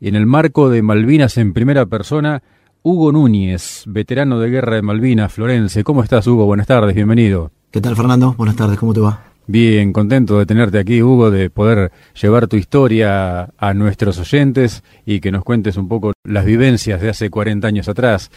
y en el marco de Malvinas en primera persona, Hugo Núñez, veterano de guerra de Malvinas, Florense. ¿Cómo estás, Hugo? Buenas tardes, bienvenido. ¿Qué tal, Fernando? Buenas tardes, ¿cómo te va? Bien, contento de tenerte aquí, Hugo, de poder llevar tu historia a nuestros oyentes y que nos cuentes un poco las vivencias de hace 40 años atrás.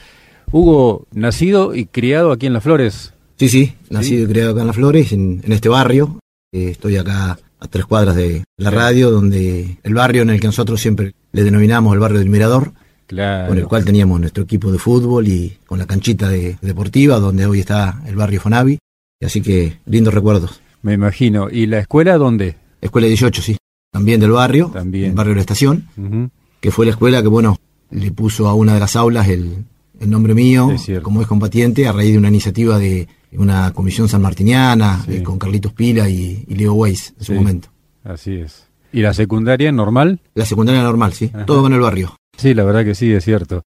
Hugo, nacido y criado aquí en Las Flores. Sí, nacido y criado acá en Las Flores, en este barrio. Estoy acá a 3 cuadras de la radio, donde el barrio en el que nosotros siempre le denominamos el barrio del Mirador. Claro. Con el cual teníamos nuestro equipo de fútbol y con la canchita deportiva donde hoy está el barrio Fonavi, así que lindos recuerdos. Me imagino. ¿Y la escuela dónde? Escuela 18, sí, también del barrio, el barrio de la estación, que fue la escuela que, bueno, le puso a una de las aulas el nombre mío, como excombatiente, a raíz de una iniciativa de una comisión sanmartiniana, con Carlitos Pila y Leo Weiss en su momento. Así es. ¿Y la secundaria normal? La secundaria normal, sí. Ajá. Todo en el barrio. Sí, la verdad que sí, es cierto.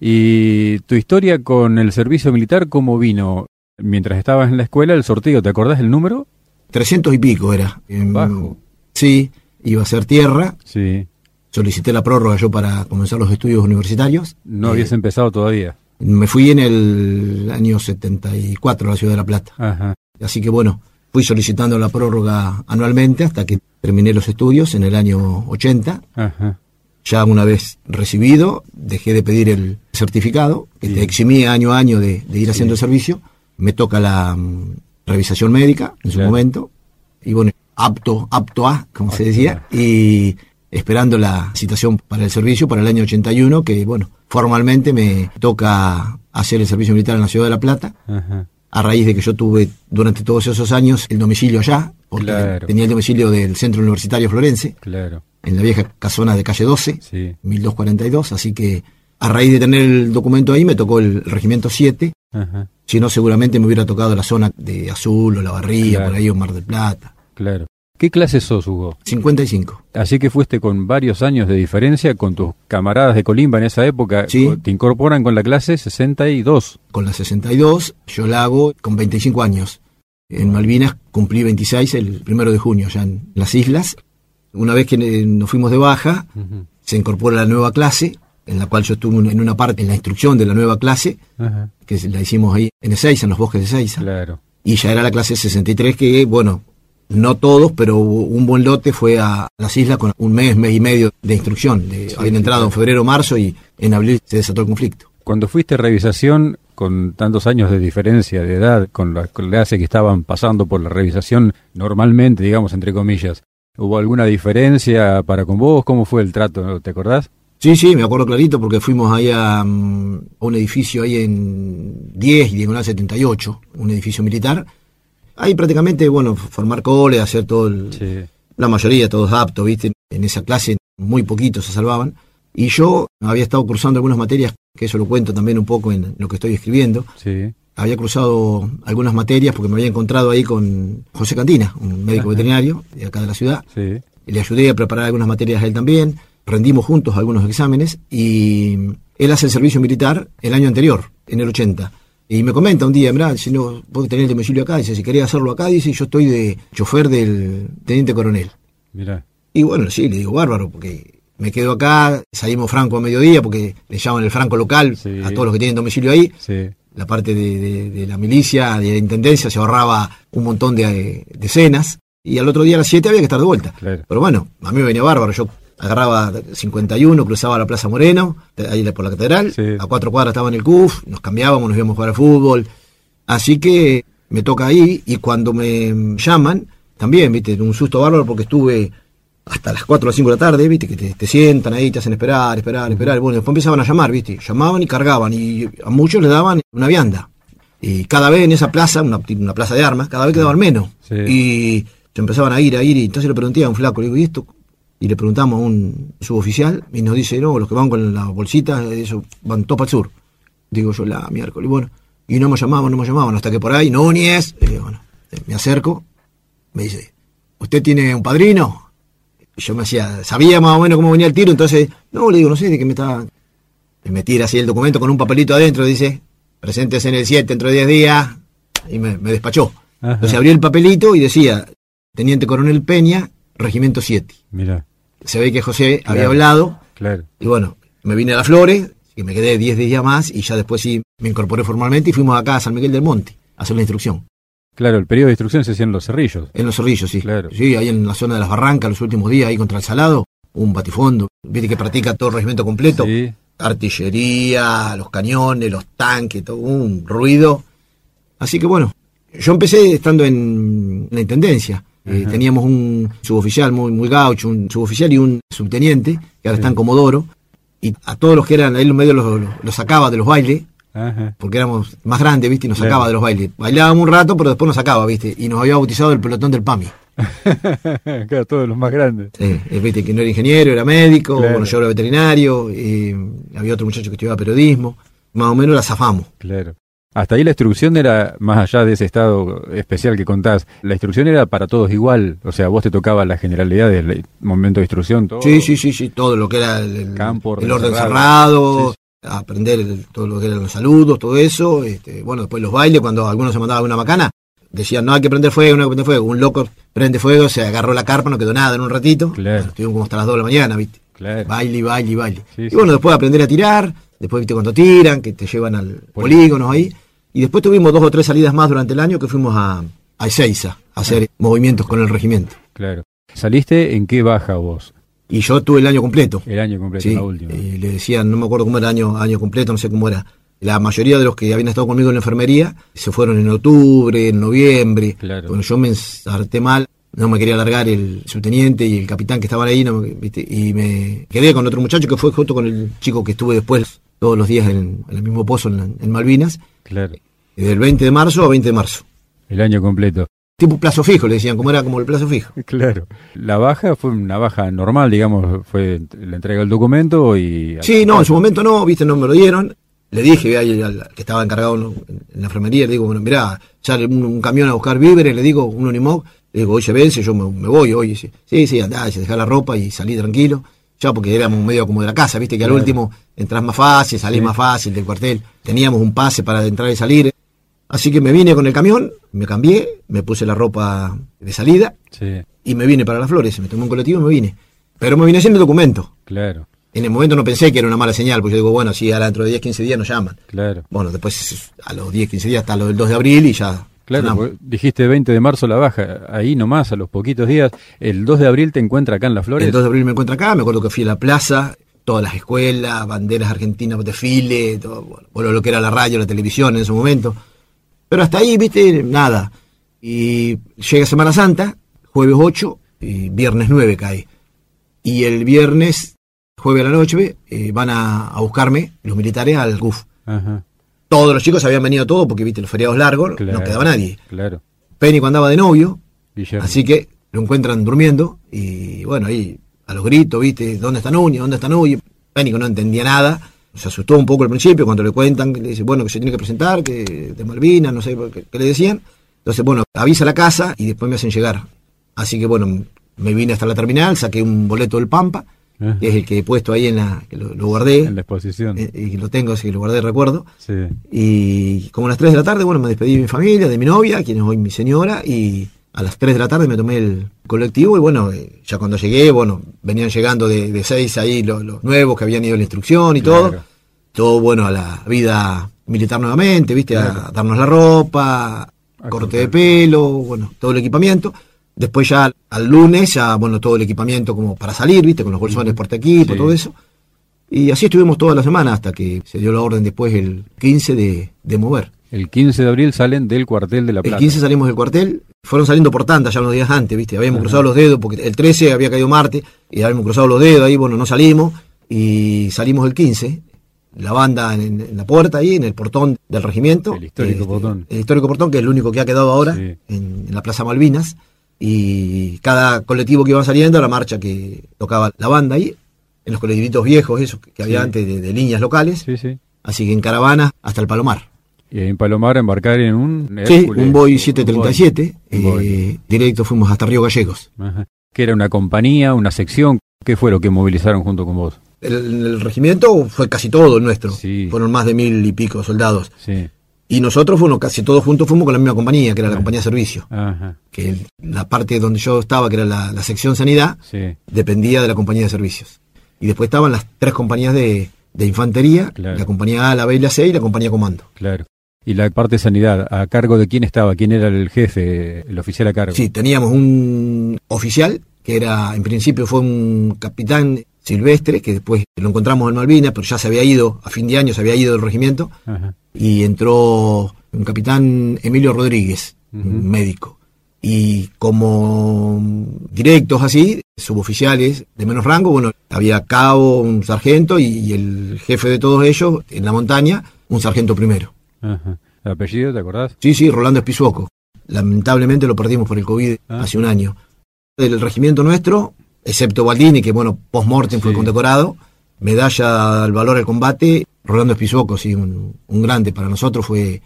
¿Y tu historia con el servicio militar cómo vino? Mientras estabas en la escuela, el sorteo, ¿te acordás del número? 300 y pico era. Bajo. Sí, iba a ser tierra. Sí. Solicité la prórroga yo para comenzar los estudios universitarios. ¿No habías empezado todavía? Me fui en el año 74 a la ciudad de La Plata. Ajá. Así que bueno, fui solicitando la prórroga anualmente hasta que terminé los estudios en el año 80. Ajá. Ya una vez recibido, dejé de pedir el certificado, que te eximía año a año de ir haciendo el servicio. Me toca la revisación médica en su momento, y bueno, apto a, como se decía, y esperando la citación para el servicio para el año 81, que bueno, formalmente me toca hacer el servicio militar en la ciudad de La Plata, a raíz de que yo tuve durante todos esos años el domicilio allá, porque tenía el domicilio del Centro Universitario Florense. Claro. En la vieja casona de calle 12, 1242, así que a raíz de tener el documento ahí me tocó el Regimiento 7, si no seguramente me hubiera tocado la zona de Azul o La Barría, por ahí, o Mar del Plata. Claro. ¿Qué clase sos, Hugo? 55. Así que fuiste con varios años de diferencia con tus camaradas de Colimba en esa época. Sí. Te incorporan con la clase 62. Con la 62, yo la hago con 25 años. En Malvinas cumplí 26 el 1 de junio, ya en las islas. Una vez que nos fuimos de baja, se incorpora la nueva clase, en la cual yo estuve en una parte, en la instrucción de la nueva clase, que la hicimos ahí en Ezeiza, en los bosques de Ezeiza. Claro. Y ya era la clase 63 que, bueno, no todos, pero un buen lote fue a las islas con un mes, mes y medio de instrucción. Habían entrado en febrero, marzo, y en abril se desató el conflicto. Cuando fuiste a revisación, con tantos años de diferencia de edad, con la clase que estaban pasando por la revisación normalmente, digamos, entre comillas, ¿hubo alguna diferencia para con vos? ¿Cómo fue el trato? ¿Te acordás? Sí, me acuerdo clarito porque fuimos ahí a un edificio ahí en 10 y diagonal 78, un edificio militar. Ahí prácticamente, bueno, formar cole, hacer todo la mayoría, todos aptos, ¿viste? En esa clase muy poquitos se salvaban. Y yo había estado cursando algunas materias, que eso lo cuento también un poco en lo que estoy escribiendo. Sí. Había cruzado algunas materias porque me había encontrado ahí con José Cantina, un médico veterinario de acá de la ciudad. Sí. Le ayudé a preparar algunas materias a él también. Rendimos juntos algunos exámenes y él hace el servicio militar el año anterior, en el 80. Y me comenta un día, mirá, si no, vos tenés el domicilio acá, dice, si querés hacerlo acá, dice, yo estoy de chofer del Teniente Coronel. Mirá. Y bueno, sí, le digo, bárbaro, porque me quedo acá, salimos franco a mediodía, porque le llaman el franco local a todos los que tienen domicilio ahí. Sí. La parte de la milicia, de la intendencia, se ahorraba un montón de decenas. Y al otro día a las 7 había que estar de vuelta. Claro. Pero bueno, a mí me venía bárbaro. Yo agarraba 51, cruzaba la Plaza Moreno, ahí por la catedral. Sí. A 4 cuadras estaba en el CUF, nos cambiábamos, nos íbamos a jugar al fútbol. Así que me toca ahí. Y cuando me llaman, también, viste, un susto bárbaro porque estuve hasta las 4 o las 5 de la tarde, viste, que te sientan ahí, te hacen esperar, bueno, después empezaban a llamar, viste, llamaban y cargaban, y a muchos les daban una vianda, y cada vez en esa plaza, una plaza de armas, cada vez quedaban menos, y se empezaban a ir, y entonces le pregunté a un flaco, le digo, ¿y esto? Y le preguntamos a un suboficial, y nos dice, no, los que van con las bolsitas, eso, van todos para el sur, digo yo, la miércoles, bueno, y no me llamaban, hasta que por ahí, no, ni es, bueno, me acerco, me dice, ¿usted tiene un padrino? Yo me hacía, sabía más o menos cómo venía el tiro, entonces, no, le digo, no sé de qué me estaba. Me tira así el documento con un papelito adentro, dice, preséntese en el 7 dentro de 10 días, y me despachó. Ajá. Entonces abrí el papelito y decía, Teniente Coronel Peña, Regimiento 7. Mirá. Se ve que José había hablado, Claro. Y bueno, me vine a Las Flores, que me quedé 10 días más y ya después sí me incorporé formalmente y fuimos acá a San Miguel del Monte a hacer la instrucción. Claro, el periodo de instrucción se hacía en Los Cerrillos. En Los Cerrillos, sí. Claro. Sí, ahí en la zona de las Barrancas, los últimos días, ahí contra el Salado, un batifondo. Viste que practica todo el regimiento completo. Sí. Artillería, los cañones, los tanques, todo un ruido. Así que bueno, yo empecé estando en la Intendencia. Teníamos un suboficial muy gaucho, un suboficial y un subteniente, que ahora están Comodoro. Y a todos los que eran ahí en medio los sacaba de los bailes. Ajá. Porque éramos más grandes, ¿viste? Y nos sacaba de los bailes. Bailábamos un rato, pero después nos sacaba, ¿viste? Y nos había bautizado el pelotón del PAMI. Claro, todos los más grandes. ¿Viste? Que no era ingeniero, era médico, bueno, yo era veterinario, había otro muchacho que estudiaba periodismo, más o menos la zafamos. Claro. Hasta ahí la instrucción era, más allá de ese estado especial que contás, la instrucción era para todos igual, o sea, vos te tocaba la generalidad del momento de instrucción, todo. Sí, todo lo que era el campo, el orden cerrado. Sí. Aprender todo lo que eran los saludos, todo eso, bueno, después los bailes, cuando algunos se mandaba alguna macana, decían, no, hay que prender fuego, no hay que prender fuego, un loco prende fuego, se agarró la carpa, no quedó nada en un ratito, claro. Estuvimos como hasta las 2 de la mañana, ¿viste? Claro. Baile. Sí, y bueno, después aprender a tirar, después, ¿viste? Cuando tiran, que te llevan al polígono ahí, y después tuvimos 2 o 3 salidas más durante el año que fuimos a Ezeiza a hacer movimientos con el regimiento. Claro. ¿Saliste en qué baja vos? Y yo tuve el año completo. El año completo, sí, la última. Le decían, no me acuerdo cómo era el año completo, no sé cómo era. La mayoría de los que habían estado conmigo en la enfermería se fueron en octubre, en noviembre. Claro. Bueno, yo me ensarté mal, no me quería largar el subteniente y el capitán que estaban ahí, no, ¿viste? Y me quedé con otro muchacho que fue junto con el chico que estuve después todos los días en el mismo pozo en Malvinas. Claro. Del 20 de marzo a 20 de marzo. El año completo. Tipo plazo fijo, le decían, como era como el plazo fijo. Claro. La baja fue una baja normal, digamos, fue la entrega del documento y... Sí, no, en su momento no, viste, no me lo dieron. Le dije al que estaba encargado en la enfermería, le digo, bueno, mirá, sale un camión a buscar víveres, le digo, un unimog, le digo, oye, vence, yo me voy, oye, sí, andá, se dejá la ropa y salí tranquilo. Ya porque éramos medio como de la casa, viste, que al último entrás más fácil, salís más fácil del cuartel. Teníamos un pase para entrar y salir. Así que me vine con el camión, me cambié, me puse la ropa de salida y me vine para Las Flores. Me tomé un colectivo y me vine. Pero me vine sin el documento. Claro. En el momento no pensé que era una mala señal, porque yo digo, bueno, sí, ahora dentro de 10, 15 días nos llaman. Claro. Bueno, después a los 10, 15 días está lo del 2 de abril y ya... Claro, dijiste 20 de marzo la baja, ahí nomás, a los poquitos días. El 2 de abril te encuentra acá en Las Flores. El 2 de abril me encuentra acá, me acuerdo que fui a la plaza... Todas las escuelas, banderas argentinas, desfile, todo, bueno, lo que era la radio, la televisión en ese momento. Pero hasta ahí, viste, nada. Y llega Semana Santa, jueves 8 y viernes 9 cae. Y el viernes, jueves a la noche, van a buscarme los militares al RUF. Ajá. Todos los chicos habían venido todos porque, viste, los feriados largos, claro, no quedaba nadie. Claro. Pénico andaba de novio, Guillermo. Así que lo encuentran durmiendo y bueno, ahí... A los gritos, ¿viste? ¿Dónde está Núñez? ¿Dónde está Núñez? Pénico no entendía nada. Se asustó un poco al principio cuando le cuentan, le dice, bueno, que se tiene que presentar, que de Malvinas, no sé qué le decían. Entonces, bueno, avisa a la casa y después me hacen llegar. Así que, bueno, me vine hasta la terminal, saqué un boleto del Pampa, que es el que he puesto ahí en la... que lo guardé. En la exposición. Y lo tengo, así que lo guardé, recuerdo. Sí. Y como a las 3 de la tarde, bueno, me despedí de mi familia, de mi novia, quien es hoy mi señora, y... A las 3 de la tarde me tomé el colectivo y bueno, ya cuando llegué, bueno, venían llegando de 6 ahí los nuevos que habían ido a la instrucción y todo. Todo bueno, a la vida militar nuevamente, viste, a darnos la ropa, corte de pelo, bueno, todo el equipamiento. Después ya al lunes, ya bueno, todo el equipamiento como para salir, viste, con los bolsones porta equipo, todo eso. Y así estuvimos toda la semana hasta que se dio la orden después el 15 de mover. El 15 de abril salen del cuartel de La Plata. El 15 salimos del cuartel, fueron saliendo por tantas ya unos días antes, ¿viste? Habíamos cruzado los dedos, porque el 13 había caído Marte, y habíamos cruzado los dedos, ahí, bueno, no salimos, y salimos el 15, la banda en la puerta ahí, en el portón del regimiento. El histórico portón. El histórico portón, que es el único que ha quedado ahora, en la Plaza Malvinas, y cada colectivo que iba saliendo, la marcha que tocaba la banda ahí, en los colectivitos viejos, esos que había antes de líneas locales, así que en caravana hasta el Palomar. Y en Palomar embarcar en un Hércules, un Boeing 737, directo fuimos hasta Río Gallegos. Ajá. ¿Qué era una compañía, una sección? ¿Qué fue lo que movilizaron junto con vos? El regimiento fue casi todo el nuestro, fueron más de 1000 y pico soldados. Sí. Y nosotros fuimos casi todos juntos, fuimos con la misma compañía, que era la compañía servicio. Ajá. Que la parte donde yo estaba, que era la sección sanidad, dependía de la compañía de servicios. y después estaban las tres compañías de infantería, claro, la compañía A, la B y la C, y la compañía comando. Claro. ¿Y la parte de sanidad, a cargo de quién estaba? ¿Quién era el jefe, el oficial a cargo? Sí, teníamos un oficial, que era, en principio fue un capitán Silvestre, que después lo encontramos en Malvinas, pero ya se había ido, a fin de año se había ido del regimiento. Ajá. Y entró un capitán Emilio Rodríguez, uh-huh, médico. Y como directos así, suboficiales de menos rango, bueno, había cabo, un sargento, y el jefe de todos ellos, en la montaña, un sargento primero. Ajá. ¿El apellido, te acordás? Sí, sí, Rolando Espizuoco. Lamentablemente lo perdimos por el COVID hace un año. Del regimiento nuestro, excepto Baldini, que bueno, post-mortem fue condecorado, medalla al valor al combate, Rolando Espizuoco, sí, un grande para nosotros fue...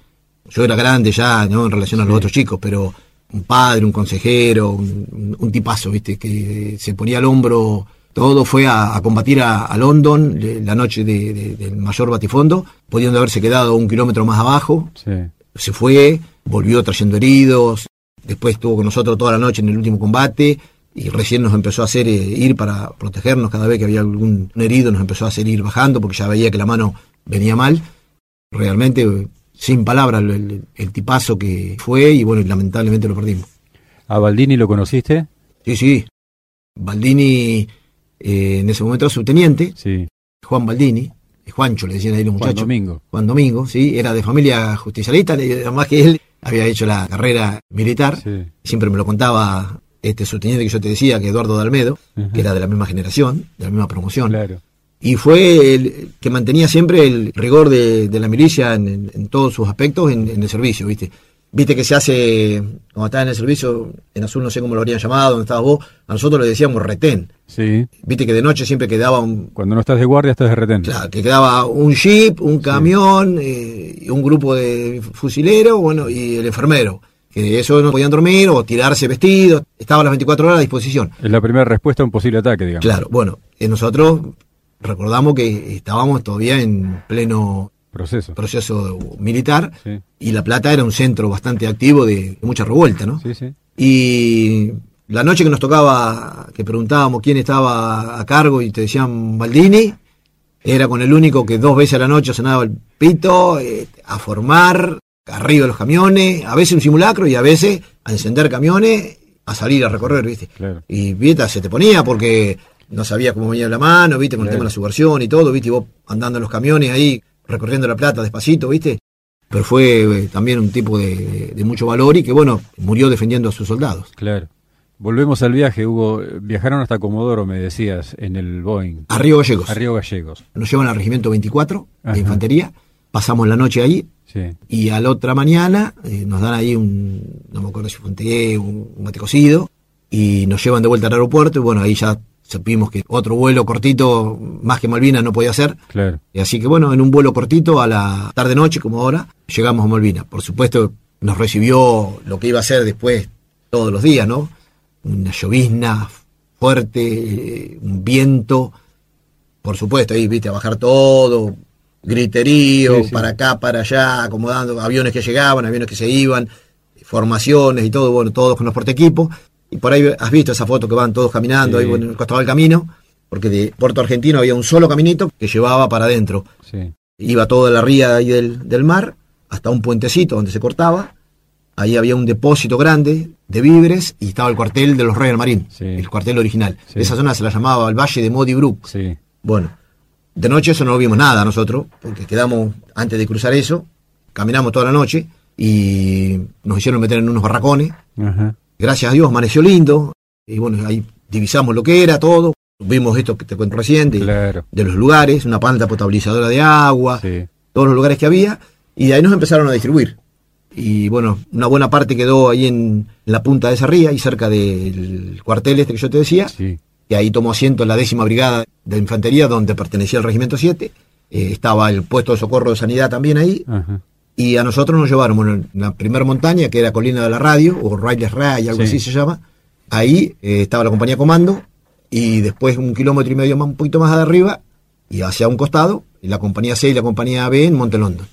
Yo era grande ya, ¿no?, en relación a los otros chicos, pero un padre, un consejero, un tipazo, ¿viste?, que se ponía al hombro... Todo fue a combatir a London la noche del mayor batifondo, pudiendo haberse quedado un kilómetro más abajo. Sí. Se fue, volvió trayendo heridos, después estuvo con nosotros toda la noche en el último combate, y recién nos empezó a hacer ir para protegernos. Cada vez que había algún herido nos empezó a hacer ir bajando, porque ya veía que la mano venía mal. Realmente, sin palabras, el tipazo que fue, y bueno, lamentablemente lo perdimos. ¿A Baldini lo conociste? Sí, sí. Baldini... en ese momento era subteniente, sí. Juan Baldini, Juancho le decían ahí los muchachos. Juan Domingo, sí, era de familia justicialista, además que él había hecho la carrera militar, sí. Siempre me lo contaba este subteniente que yo te decía, que Eduardo de Almedo, uh-huh, que era de la misma generación, de la misma promoción, claro. Y fue el que mantenía siempre el rigor de la milicia en todos sus aspectos en el servicio, ¿viste? Viste que se hace, cuando estás en el servicio, en Azul no sé cómo lo habrían llamado, donde estabas vos, a nosotros le decíamos retén. Sí. Viste que de noche siempre quedaba un... Cuando no estás de guardia, estás de retén. Claro, que quedaba un jeep, un camión, un grupo de fusileros, bueno, y el enfermero. Que eso no podían dormir o tirarse vestidos, estaban las 24 horas a disposición. Es la primera respuesta a un posible ataque, digamos. Claro, bueno, nosotros recordamos que estábamos todavía en pleno... Proceso militar, sí. Y La Plata era un centro bastante activo de mucha revuelta, ¿no? Sí, sí. Y la noche que nos tocaba, que preguntábamos quién estaba a cargo y te decían Baldini, era con el único que 2 veces a la noche sonaba el pito, a formar, arriba de los camiones, a veces un simulacro y a veces a encender camiones, a salir a recorrer, ¿viste? Claro. Y Vieta se te ponía porque no sabía cómo venía la mano, ¿viste? Con claro, el tema de la subversión y todo, ¿viste? Y vos andando en los camiones ahí, recorriendo La Plata despacito, ¿viste? Pero fue también un tipo de mucho valor y que, bueno, murió defendiendo a sus soldados. Claro. Volvemos al viaje, Hugo. Viajaron hasta Comodoro, me decías, en el Boeing. A Río Gallegos. A Río Gallegos. Nos llevan al Regimiento 24, ajá, de Infantería. Pasamos la noche ahí. Sí. Y a la otra mañana nos dan ahí un, no me acuerdo si fue un té, un mate cocido. Y nos llevan de vuelta al aeropuerto y, bueno, ahí ya... Supimos que otro vuelo cortito, más que Malvinas, no podía ser. Claro. Así que bueno, en un vuelo cortito, a la tarde-noche, como ahora, llegamos a Malvinas. Por supuesto, nos recibió lo que iba a ser después todos los días, ¿no? Una llovizna fuerte, un viento. Por supuesto, ahí, viste, a bajar todo, griterío, sí, sí, para acá, para allá, acomodando aviones que llegaban, aviones que se iban, formaciones y todo, bueno, todos con los portaequipos. Y por ahí has visto esa foto que van todos caminando, sí, ahí bueno, costado del camino, porque de Puerto Argentino había un solo caminito que llevaba para adentro. Sí. Iba toda la ría ahí del mar, hasta un puentecito donde se cortaba. Ahí había un depósito grande de víveres y estaba el cuartel de los Royal Marines, sí, el cuartel original. Sí. Esa zona se la llamaba el Valle de Mody Brook. Sí. Bueno, de noche eso no lo vimos nada nosotros, porque quedamos antes de cruzar eso, caminamos toda la noche y nos hicieron meter en unos barracones. Ajá. Gracias a Dios amaneció lindo, y bueno, ahí divisamos lo que era todo, vimos esto que te cuento recién, claro, de los lugares, una planta potabilizadora de agua, sí, todos los lugares que había, y de ahí nos empezaron a distribuir. Y bueno, una buena parte quedó ahí en la punta de esa ría, y cerca del cuartel este que yo te decía, sí, que ahí tomó asiento en la 10ª Brigada de Infantería, donde pertenecía el Regimiento 7, estaba el puesto de socorro de sanidad también ahí. Ajá. Y a nosotros nos llevaron, bueno, en la primera montaña, que era Colina de la Radio, o Railes Ray, algo así se llama. Ahí estaba la compañía comando, y después 1,5 kilómetros más, un poquito más de arriba, y hacia un costado, la compañía C y la compañía B en Monte Longdon.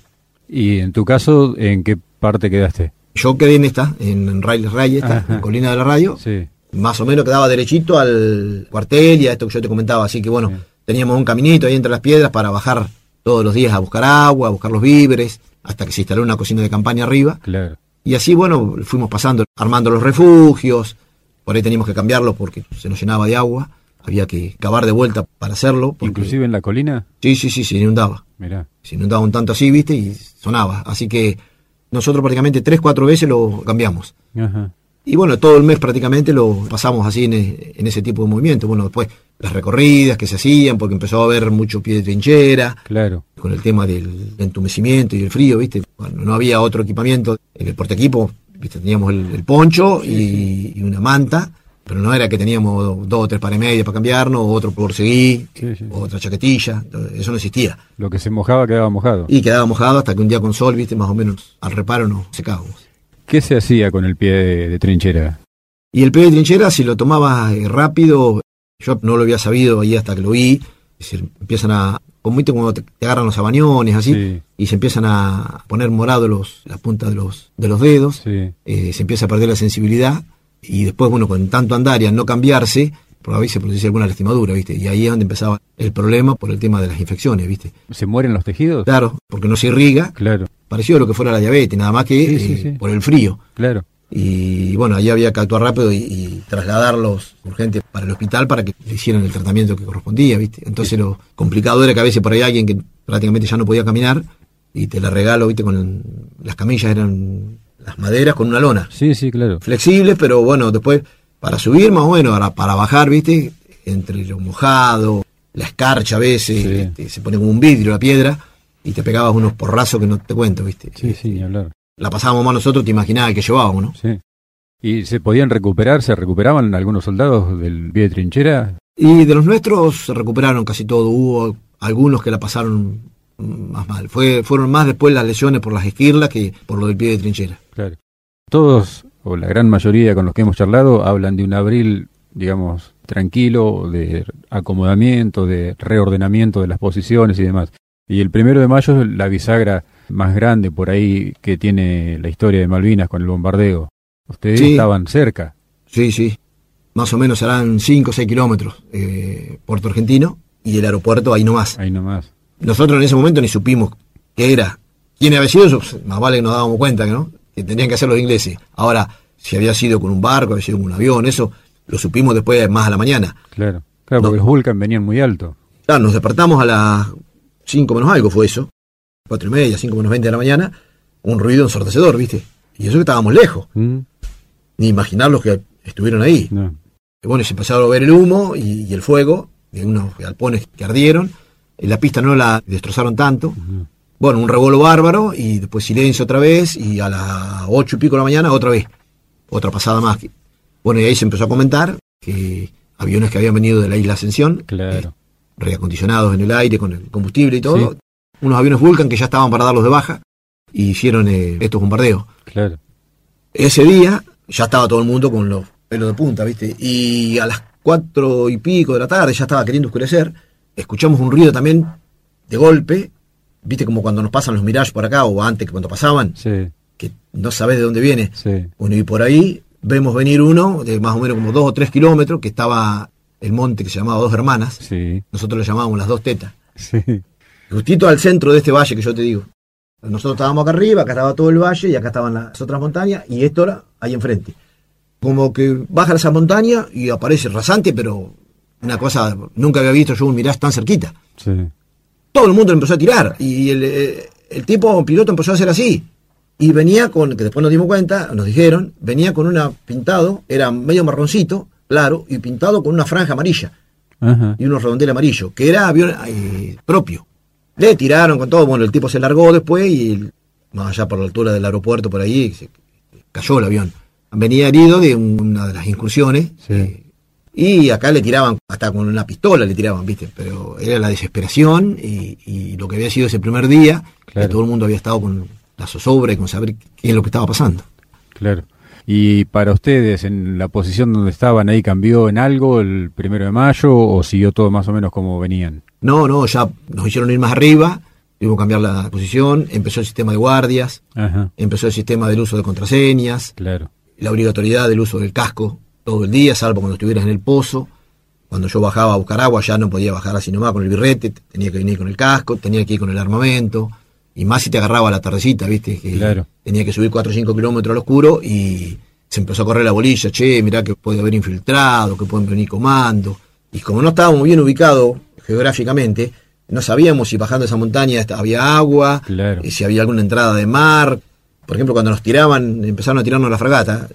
¿Y en tu caso, en qué parte quedaste? Yo quedé en esta, en Railes Ray, en Colina de la Radio. Sí. Más o menos quedaba derechito al cuartel y a esto que yo te comentaba, así que bueno, sí, Teníamos un caminito ahí entre las piedras para bajar todos los días a buscar agua, a buscar los víveres, hasta que se instaló una cocina de campaña arriba. Claro. Y así, bueno, fuimos pasando, armando los refugios. Por ahí teníamos que cambiarlos porque se nos llenaba de agua. Había que cavar de vuelta para hacerlo. Porque... ¿Inclusive en la colina? Sí, se inundaba. Mirá. Se inundaba un tanto así, ¿viste? Y sonaba. Así que nosotros prácticamente 3-4 veces lo cambiamos. Ajá. Y bueno, todo el mes prácticamente lo pasamos así en ese tipo de movimiento. Bueno, después las recorridas que se hacían, porque empezó a haber mucho pie de trinchera. Claro. Con el tema del entumecimiento y el frío, ¿viste? Bueno, no había otro equipamiento. En el portaequipo, ¿viste? Teníamos el poncho y una manta, pero no era que teníamos 2 o 3 pares medias para cambiarnos, otro borseguí, otra chaquetilla. Eso no existía. Lo que se mojaba quedaba mojado. Y quedaba mojado hasta que un día con sol, ¿viste? Más o menos al reparo nos secábamos. ¿Qué se hacía con el pie de trinchera? Y el pie de trinchera, si lo tomaba rápido, yo no lo había sabido ahí hasta que lo vi, se empiezan a, como cuando te agarran los sabañones así, sí, y se empiezan a poner morado las puntas de los dedos, sí, se empieza a perder la sensibilidad, y después, bueno, con tanto andar y al no cambiarse, por ahí se produce alguna lastimadura, ¿viste? Y ahí es donde empezaba el problema por el tema de las infecciones, ¿viste? ¿Se mueren los tejidos? Claro, porque no se irriga. Claro. Parecido a lo que fuera la diabetes, nada más que por el frío. Claro. Y bueno, ahí había que actuar rápido y trasladarlos urgentes para el hospital para que le hicieran el tratamiento que correspondía, ¿viste? Entonces sí, lo complicado era que a veces por ahí alguien que prácticamente ya no podía caminar y te la regalo, ¿viste? Con las camillas eran las maderas con una lona. Sí, claro. Flexibles, pero bueno, después... Para subir más o menos, para bajar, ¿viste? Entre lo mojado, la escarcha a veces, sí, se pone como un vidrio la piedra y te pegabas unos porrazos que no te cuento, ¿viste? Sí, ni hablar. La pasábamos más nosotros, te imaginabas que llevábamos, ¿no? Sí. ¿Y se podían recuperar? ¿Se recuperaban algunos soldados del pie de trinchera? Y de los nuestros se recuperaron casi todo. Hubo algunos que la pasaron más mal. Fueron más después las lesiones por las esquirlas que por lo del pie de trinchera. Claro. Todos... o la gran mayoría con los que hemos charlado, hablan de un abril, digamos, tranquilo, de acomodamiento, de reordenamiento de las posiciones y demás. Y el 1 de mayo es la bisagra más grande por ahí que tiene la historia de Malvinas con el bombardeo. ¿Ustedes estaban cerca? Sí. Más o menos serán 5 o 6 kilómetros, Puerto Argentino, y el aeropuerto ahí nomás. Nosotros en ese momento ni supimos qué era. ¿Quién había sido? Más vale que nos dábamos cuenta, ¿no? Que tenían que hacer los ingleses. Ahora, si había sido con un barco, había sido con un avión, eso lo supimos después, más a la mañana. Claro, porque los Vulcan venían muy alto. Claro, nos despertamos a las 5 menos algo, fue eso. 4:30, 5:20 de la mañana, un ruido ensordecedor, ¿viste? Y eso que estábamos lejos. Ni imaginar los que estuvieron ahí. No. Y bueno, se empezaron a ver el humo y el fuego, de unos galpones que ardieron. La pista no la destrozaron tanto. Bueno, un revuelo bárbaro y después silencio otra vez y a las 8:00 de la mañana otra vez, otra pasada más. Bueno, y ahí se empezó a comentar que aviones que habían venido de la isla Ascensión, reacondicionados en el aire con el combustible y todo, unos aviones Vulcan que ya estaban para darlos de baja y hicieron estos bombardeos. Claro. Ese día ya estaba todo el mundo con los pelos de punta, ¿viste? Y a las 4:00 de la tarde, ya estaba queriendo oscurecer, escuchamos un ruido también de golpe. ¿Viste como cuando nos pasan los Mirage por acá o antes que cuando pasaban? Sí. Que no sabés de dónde viene. Sí. Bueno, y por ahí vemos venir uno de más o menos como 2 o 3 kilómetros que estaba el monte que se llamaba Dos Hermanas. Sí. Nosotros lo llamábamos Las Dos Tetas. Sí. Justito al centro de este valle que yo te digo. Nosotros estábamos acá arriba, acá estaba todo el valle y acá estaban las otras montañas y esto era ahí enfrente. Como que baja esa montaña y aparece rasante, pero una cosa, nunca había visto yo un Mirage tan cerquita. Sí. Todo el mundo lo empezó a tirar y el tipo, el piloto, empezó a hacer así y venía con, que después nos dimos cuenta, nos dijeron, venía con una pintado, era medio marroncito, claro, y pintado con una franja amarilla. Ajá. Y unos redondeles amarillos, que era avión propio. Le tiraron con todo, bueno, el tipo se largó después y más allá por la altura del aeropuerto, por ahí, se cayó el avión. Venía herido de una de las incursiones. Sí. Y acá le tiraban, hasta con una pistola le tiraban, ¿viste? Pero era la desesperación y lo que había sido ese primer día, claro, que todo el mundo había estado con la zozobra y con saber qué es lo que estaba pasando. Claro. ¿Y para ustedes, en la posición donde estaban ahí, cambió en algo el 1 de mayo o siguió todo más o menos como venían? No, ya nos hicieron ir más arriba, tuvimos que cambiar la posición, empezó el sistema de guardias. Ajá. Empezó el sistema del uso de contraseñas, claro, la obligatoriedad del uso del casco todo el día, salvo cuando estuvieras en el pozo. Cuando yo bajaba a buscar agua ya no podía bajar así nomás con el birrete, tenía que venir con el casco, tenía que ir con el armamento, y más si te agarraba la tardecita, ¿viste? Que claro. Tenía que subir 4 o 5 kilómetros al oscuro y se empezó a correr la bolilla, che, mirá que puede haber infiltrado, que pueden venir comando. Y como no estábamos bien ubicados geográficamente, no sabíamos si bajando esa montaña había agua, claro, y si había alguna entrada de mar. Por ejemplo, cuando nos tiraban, empezaron a tirarnos la fragata,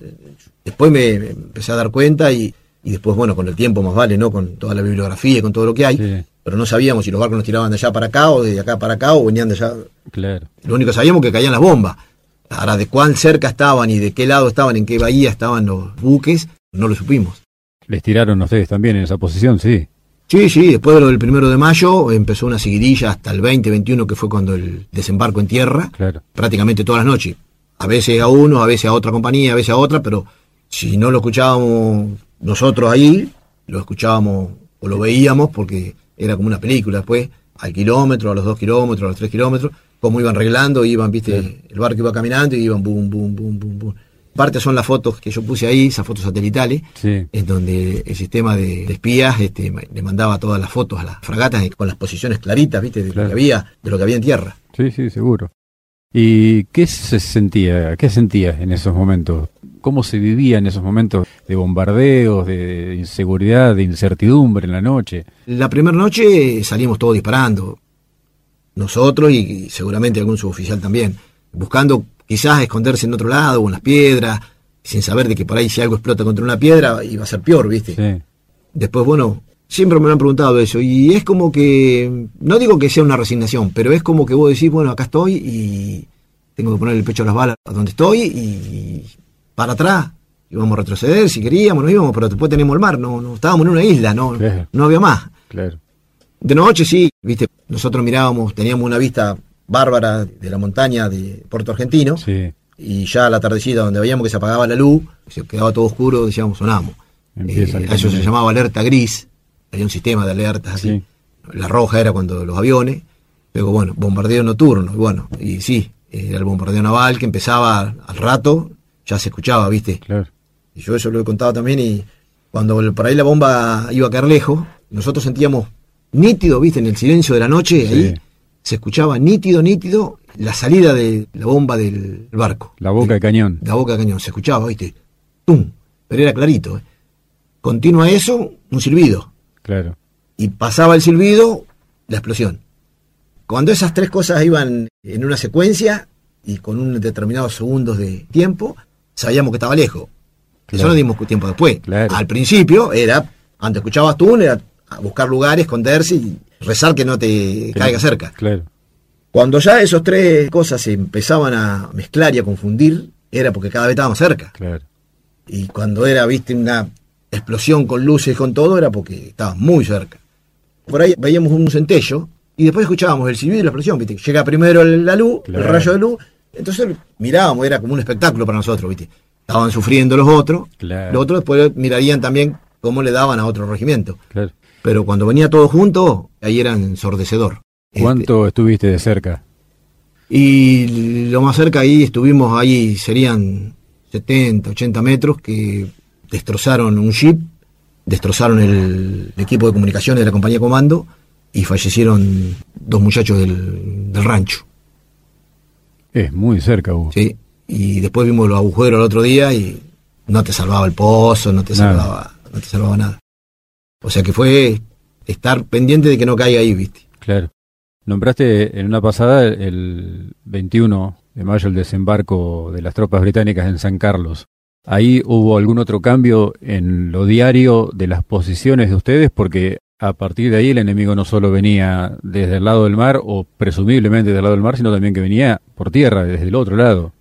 después me empecé a dar cuenta y después, bueno, con el tiempo más vale, ¿no? Con toda la bibliografía y con todo lo que hay, sí, pero no sabíamos si los barcos nos tiraban de allá para acá o de acá para acá o venían de allá. Claro. Lo único que sabíamos que caían las bombas. Ahora, de cuán cerca estaban y de qué lado estaban, en qué bahía estaban los buques, no lo supimos. ¿Les tiraron ustedes también en esa posición? Sí. Sí, sí, después de lo del 1 de mayo empezó una seguidilla hasta el 20, 21, que fue cuando el desembarco en tierra, claro, prácticamente todas las noches. A veces a uno, a veces a otra compañía, a veces a otra, pero si no lo escuchábamos nosotros ahí, lo escuchábamos o lo veíamos porque era como una película después, al kilómetro, a los 2 kilómetros, a los 3 kilómetros, cómo iban arreglando, iban, viste, sí, el barco iba caminando y iban boom, boom, boom, boom, boom. Parte son las fotos que yo puse ahí, esas fotos satelitales, sí, en donde el sistema de espías le mandaba todas las fotos a las fragatas con las posiciones claritas, viste, de, claro, lo que había en tierra. Sí, sí, seguro. ¿Y qué sentías en esos momentos? ¿Cómo se vivía en esos momentos de bombardeos, de inseguridad, de incertidumbre en la noche? La primera noche salimos todos disparando, nosotros y seguramente algún suboficial también, buscando quizás esconderse en otro lado o en las piedras, sin saber de que por ahí si algo explota contra una piedra iba a ser peor, ¿viste? Sí. Después, bueno, siempre me lo han preguntado eso, y es como que, no digo que sea una resignación, pero es como que vos decís, bueno, acá estoy y tengo que poner el pecho a las balas a donde estoy y para atrás. Íbamos a retroceder si queríamos, no íbamos, pero después tenemos el mar, no estábamos en una isla, no, claro, no había más. Claro. De noche sí, ¿viste? Nosotros mirábamos, teníamos una vista bárbara de la montaña de Puerto Argentino, sí, y ya a la tardecita donde veíamos que se apagaba la luz, se quedaba todo oscuro, decíamos, sonamos. Eso se llamaba alerta gris, había un sistema de alertas así, sí. La roja era cuando los aviones, luego bueno, bombardeo nocturno, bueno, y sí, era el bombardeo naval que empezaba al rato, ya se escuchaba, ¿viste? Claro. Y yo eso lo he contado también, y cuando por ahí la bomba iba a caer lejos, nosotros sentíamos nítido, ¿viste? En el silencio de la noche, sí, ahí se escuchaba nítido la salida de la bomba del barco. La boca de cañón. La boca de cañón, se escuchaba, ¿viste? ¡Tum! Pero era clarito, ¿eh? Continúa eso, un silbido. Claro. Y pasaba el silbido, la explosión. Cuando esas tres cosas iban en una secuencia y con unos determinados segundos de tiempo, sabíamos que estaba lejos. Claro. Eso no dimos tiempo después. Claro. Al principio era, antes escuchabas tú, era a buscar lugares, esconderse y rezar que no te caiga cerca. Claro. Cuando ya esas tres cosas se empezaban a mezclar y a confundir, era porque cada vez estábamos cerca. Claro. Y cuando era, viste, una explosión con luces, con todo, era porque estábamos muy cerca. Por ahí veíamos un centello y después escuchábamos el silbido y la explosión, viste. Llega primero la luz, claro, el rayo de luz, entonces mirábamos, era como un espectáculo para nosotros, viste. Estaban sufriendo los otros, claro, los otros después mirarían también cómo le daban a otro regimiento. Claro. Pero cuando venía todo junto, ahí era ensordecedor. ¿Cuánto estuviste de cerca? Y lo más cerca ahí estuvimos, ahí serían 70, 80 metros, que destrozaron un jeep, destrozaron el equipo de comunicaciones de la compañía de comando y fallecieron 2 muchachos del rancho. Es muy cerca, Hugo. Sí, y después vimos los agujeros el otro día y no te salvaba el pozo, no te salvaba nada. O sea que fue estar pendiente de que no caiga ahí, ¿viste? Claro. Nombraste en una pasada el 21 de mayo el desembarco de las tropas británicas en San Carlos. ¿Ahí hubo algún otro cambio en lo diario de las posiciones de ustedes? Porque a partir de ahí el enemigo no solo venía desde el lado del mar, o presumiblemente desde el lado del mar, sino también que venía por tierra, desde el otro lado.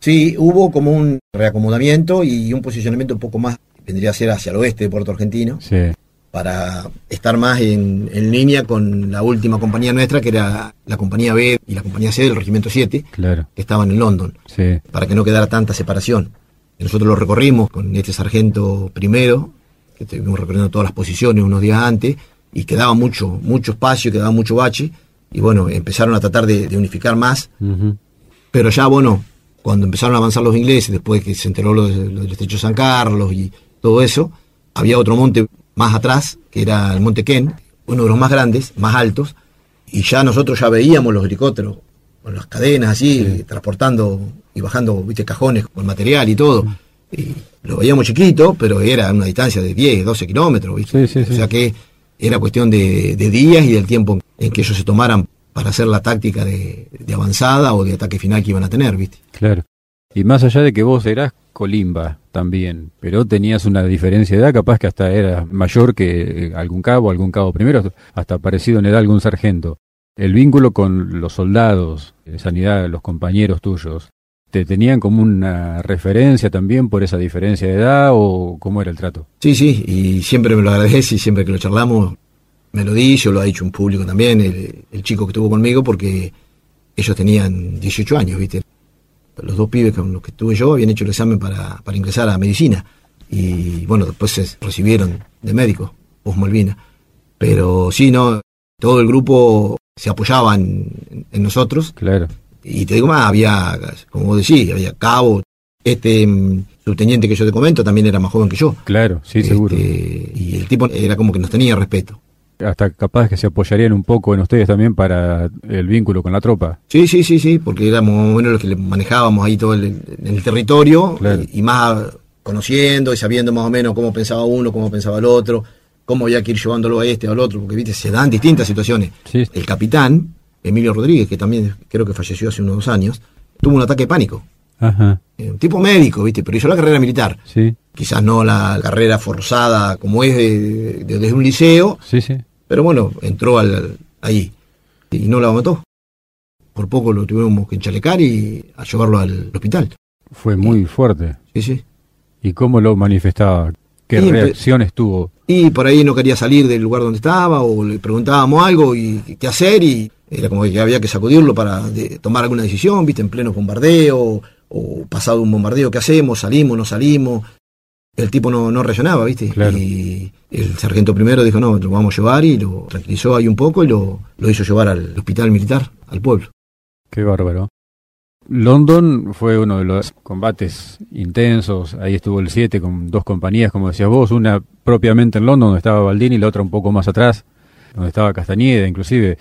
Sí, hubo como un reacomodamiento y un posicionamiento un poco más, vendría a ser hacia el oeste de Puerto Argentino. Sí. Para estar más en línea con la última compañía nuestra, que era la compañía B y la compañía C del Regimiento 7, claro, que estaban en London, sí, para que no quedara tanta separación. Nosotros lo recorrimos con este sargento primero, que estuvimos recorriendo todas las posiciones unos días antes, y quedaba mucho espacio, quedaba mucho bache, y bueno, empezaron a tratar de unificar más, uh-huh, pero ya bueno, cuando empezaron a avanzar los ingleses, después que se enteró lo del estrecho San Carlos y todo eso, había otro monte más atrás, que era el Monte Ken, uno de los más grandes, más altos, y ya nosotros ya veíamos los helicópteros con las cadenas así, sí, transportando y bajando, viste, cajones con material y todo. Y lo veíamos chiquito, pero era a una distancia de 10, 12 kilómetros, ¿viste? Sí, sí, sí. O sea que era cuestión de días y del tiempo en que ellos se tomaran para hacer la táctica de avanzada o de ataque final que iban a tener, ¿viste? Claro. Y más allá de que vos eras colimba también, pero tenías una diferencia de edad, capaz que hasta eras mayor que algún cabo primero, hasta parecido en edad a algún sargento. El vínculo con los soldados, sanidad, los compañeros tuyos, ¿te tenían como una referencia también por esa diferencia de edad o cómo era el trato? Sí, sí, y siempre me lo agradece y siempre que lo charlamos me lo dice, lo ha dicho en público también, el chico que estuvo conmigo, porque ellos tenían 18 años, ¿viste? Los dos pibes con los que estuve yo habían hecho el examen para ingresar a medicina y bueno, después se recibieron de médicos, posmolvina. Pero sí, no, todo el grupo se apoyaba en nosotros. Claro. Y te digo más, había, como vos decís, había cabo, este subteniente que yo te comento también era más joven que yo. Claro, sí, seguro. Y el tipo era como que nos tenía respeto. Hasta capaz que se apoyarían un poco en ustedes también para el vínculo con la tropa. Sí, sí, sí, sí, porque éramos bueno, los que manejábamos ahí todo el territorio, claro, y más conociendo y sabiendo más o menos cómo pensaba uno, cómo pensaba el otro, cómo había que ir llevándolo a este o al otro, porque viste, se dan distintas situaciones. Sí. El capitán Emilio Rodríguez, que también creo que falleció hace unos 2 años, tuvo un ataque de pánico. Ajá. Un tipo médico, viste, pero hizo la carrera militar. Sí. Quizás no la carrera forzada como es desde un liceo. Sí, sí. Pero bueno, entró ahí y no la mató. Por poco lo tuvimos que enchalecar y a llevarlo al hospital. Fue muy fuerte. Sí, sí. ¿Y cómo lo manifestaba? ¿Qué reacciones tuvo? Y por ahí no quería salir del lugar donde estaba o le preguntábamos algo y qué hacer y era como que había que sacudirlo para tomar alguna decisión, viste, en pleno bombardeo o pasado un bombardeo, ¿qué hacemos? ¿Salimos? ¿No salimos? El tipo no reaccionaba, viste. Claro. Y el sargento primero dijo, no, lo vamos a llevar y lo tranquilizó ahí un poco y lo hizo llevar al hospital militar, al pueblo. Qué bárbaro. London fue uno de los combates intensos, ahí estuvo el 7 con 2 compañías, como decías vos, una propiamente en London donde estaba Baldini y la otra un poco más atrás, donde estaba Castañeda inclusive.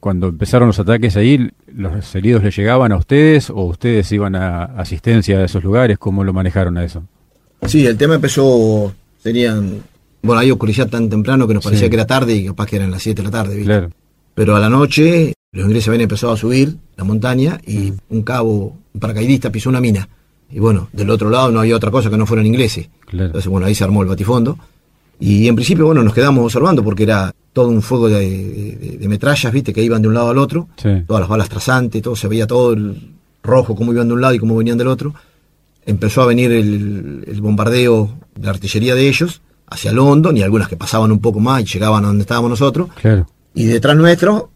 Cuando empezaron los ataques ahí, ¿los heridos les llegaban a ustedes o ustedes iban a asistencia a esos lugares? ¿Cómo lo manejaron a eso? Sí, el tema empezó, serían... Bueno, ahí oscurecía tan temprano que nos parecía sí, que era tarde y capaz que eran las 7 de la tarde, ¿viste? Claro. Pero a la noche los ingleses habían empezado a subir la montaña y un cabo, un paracaidista, pisó una mina. Y bueno, del otro lado no había otra cosa que no fueran ingleses. Claro. Entonces, bueno, ahí se armó el batifondo. Y en principio, bueno, nos quedamos observando porque era todo un fuego de metrallas, ¿viste? Que iban de un lado al otro. Sí. Todas las balas trazantes, todo, se veía todo el rojo, cómo iban de un lado y cómo venían del otro. Empezó a venir el bombardeo de la artillería de ellos hacia London y algunas que pasaban un poco más y llegaban a donde estábamos nosotros. Claro. Y detrás nuestro,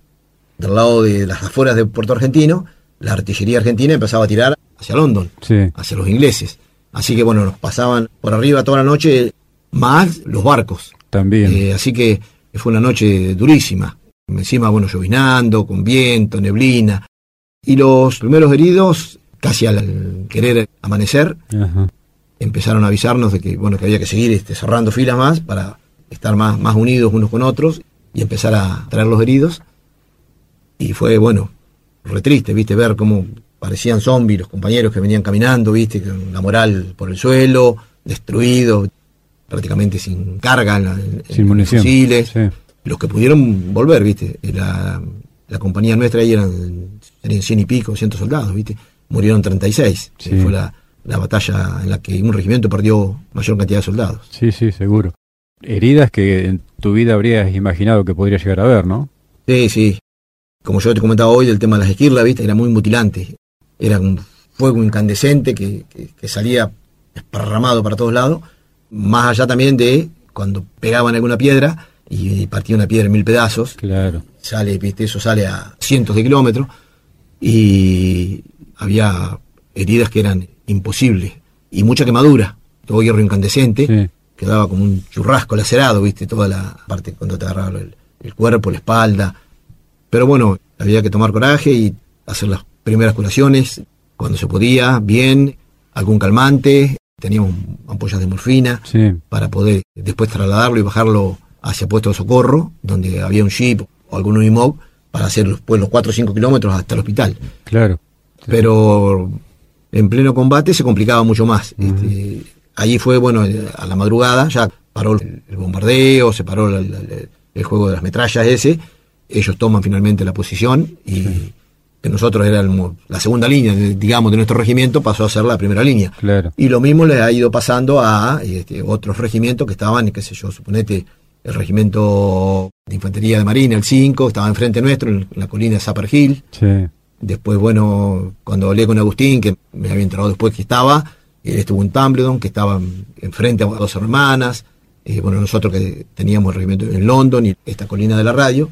del lado de las afueras de Puerto Argentino, la artillería argentina empezaba a tirar hacia London, sí, hacia los ingleses. Así que bueno, nos pasaban por arriba toda la noche, más los barcos. También. Así que fue una noche durísima. Encima, bueno, llovinando, con viento, neblina. Y los primeros heridos... Casi al querer amanecer, ajá, empezaron a avisarnos de que bueno, que había que seguir cerrando filas más para estar más unidos unos con otros y empezar a traer los heridos. Y fue, bueno, re triste, viste, ver cómo parecían zombies los compañeros que venían caminando, viste, con la moral por el suelo, destruidos, prácticamente sin carga, sin munición, fusiles. Sí. Los que pudieron volver, viste, la compañía nuestra ahí eran 100 y pico, 100 soldados, viste. Murieron 36, sí, fue la batalla en la que un regimiento perdió mayor cantidad de soldados. Sí, sí, seguro. Heridas que en tu vida habrías imaginado que podría llegar a ver, ¿no? Sí, sí. Como yo te comentaba hoy, el tema de las esquirlas, ¿viste? Era muy mutilante. Era un fuego incandescente que salía esparramado para todos lados, más allá también de cuando pegaban alguna piedra y partía una piedra en 1000 pedazos. Claro. Sale, viste, eso sale a cientos de kilómetros y... Había heridas que eran imposibles y mucha quemadura, todo hierro incandescente, sí, quedaba como un churrasco lacerado, viste, toda la parte cuando te agarraba el cuerpo, la espalda. Pero bueno, había que tomar coraje y hacer las primeras curaciones cuando se podía, bien, algún calmante, teníamos ampollas de morfina, sí, para poder después trasladarlo y bajarlo hacia Puesto de Socorro, donde había un jeep o algún unimog para hacer pues, los 4 o 5 kilómetros hasta el hospital. Claro. Sí. Pero en pleno combate se complicaba mucho más. Uh-huh. Allí fue, bueno, a la madrugada ya paró el bombardeo, se paró el juego de las metrallas ese. Ellos toman finalmente la posición y sí, que nosotros era la segunda línea, digamos, de nuestro regimiento, pasó a ser la primera línea. Claro. Y lo mismo le ha ido pasando a otros regimientos que estaban, qué sé yo, suponete, el regimiento de infantería de marina, el 5, estaba enfrente nuestro, en la colina de Sapper Hill. Sí. Después, bueno, cuando hablé con Agustín, que me había enterado después que estaba, él estuvo en Tumbledon, que estaba enfrente a Dos Hermanas. Bueno, nosotros que teníamos el regimiento en London y esta colina de la radio.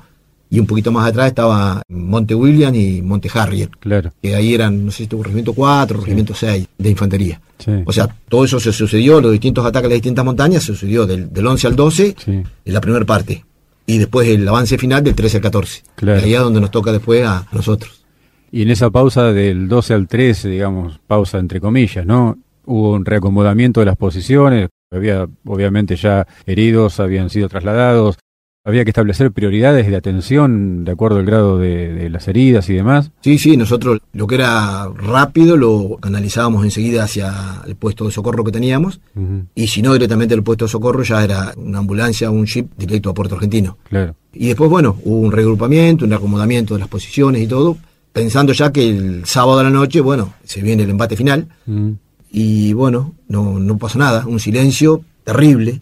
Y un poquito más atrás estaba Monte William y Monte Harriet. Claro. Que ahí eran, no sé si estuvo regimiento 4, sí, regimiento 6 de infantería. Sí. O sea, todo eso se sucedió, los distintos ataques a las distintas montañas, se sucedió del 11 al 12, sí, en la primera parte. Y después el avance final del 13 al 14. Claro. Ahí es donde nos toca después a nosotros. Y en esa pausa del 12 al 13, digamos, pausa entre comillas, ¿no? Hubo un reacomodamiento de las posiciones, había obviamente ya heridos, habían sido trasladados. ¿Había que establecer prioridades de atención de acuerdo al grado de las heridas y demás? Sí, nosotros lo que era rápido lo canalizábamos enseguida hacia el puesto de socorro que teníamos, uh-huh, y si no directamente el puesto de socorro ya era una ambulancia, un jeep directo a Puerto Argentino. Claro. Y después, bueno, hubo un regrupamiento, un acomodamiento de las posiciones y todo, pensando ya que el sábado a la noche, bueno, se viene el embate final, uh-huh, y bueno, no pasó nada, un silencio terrible.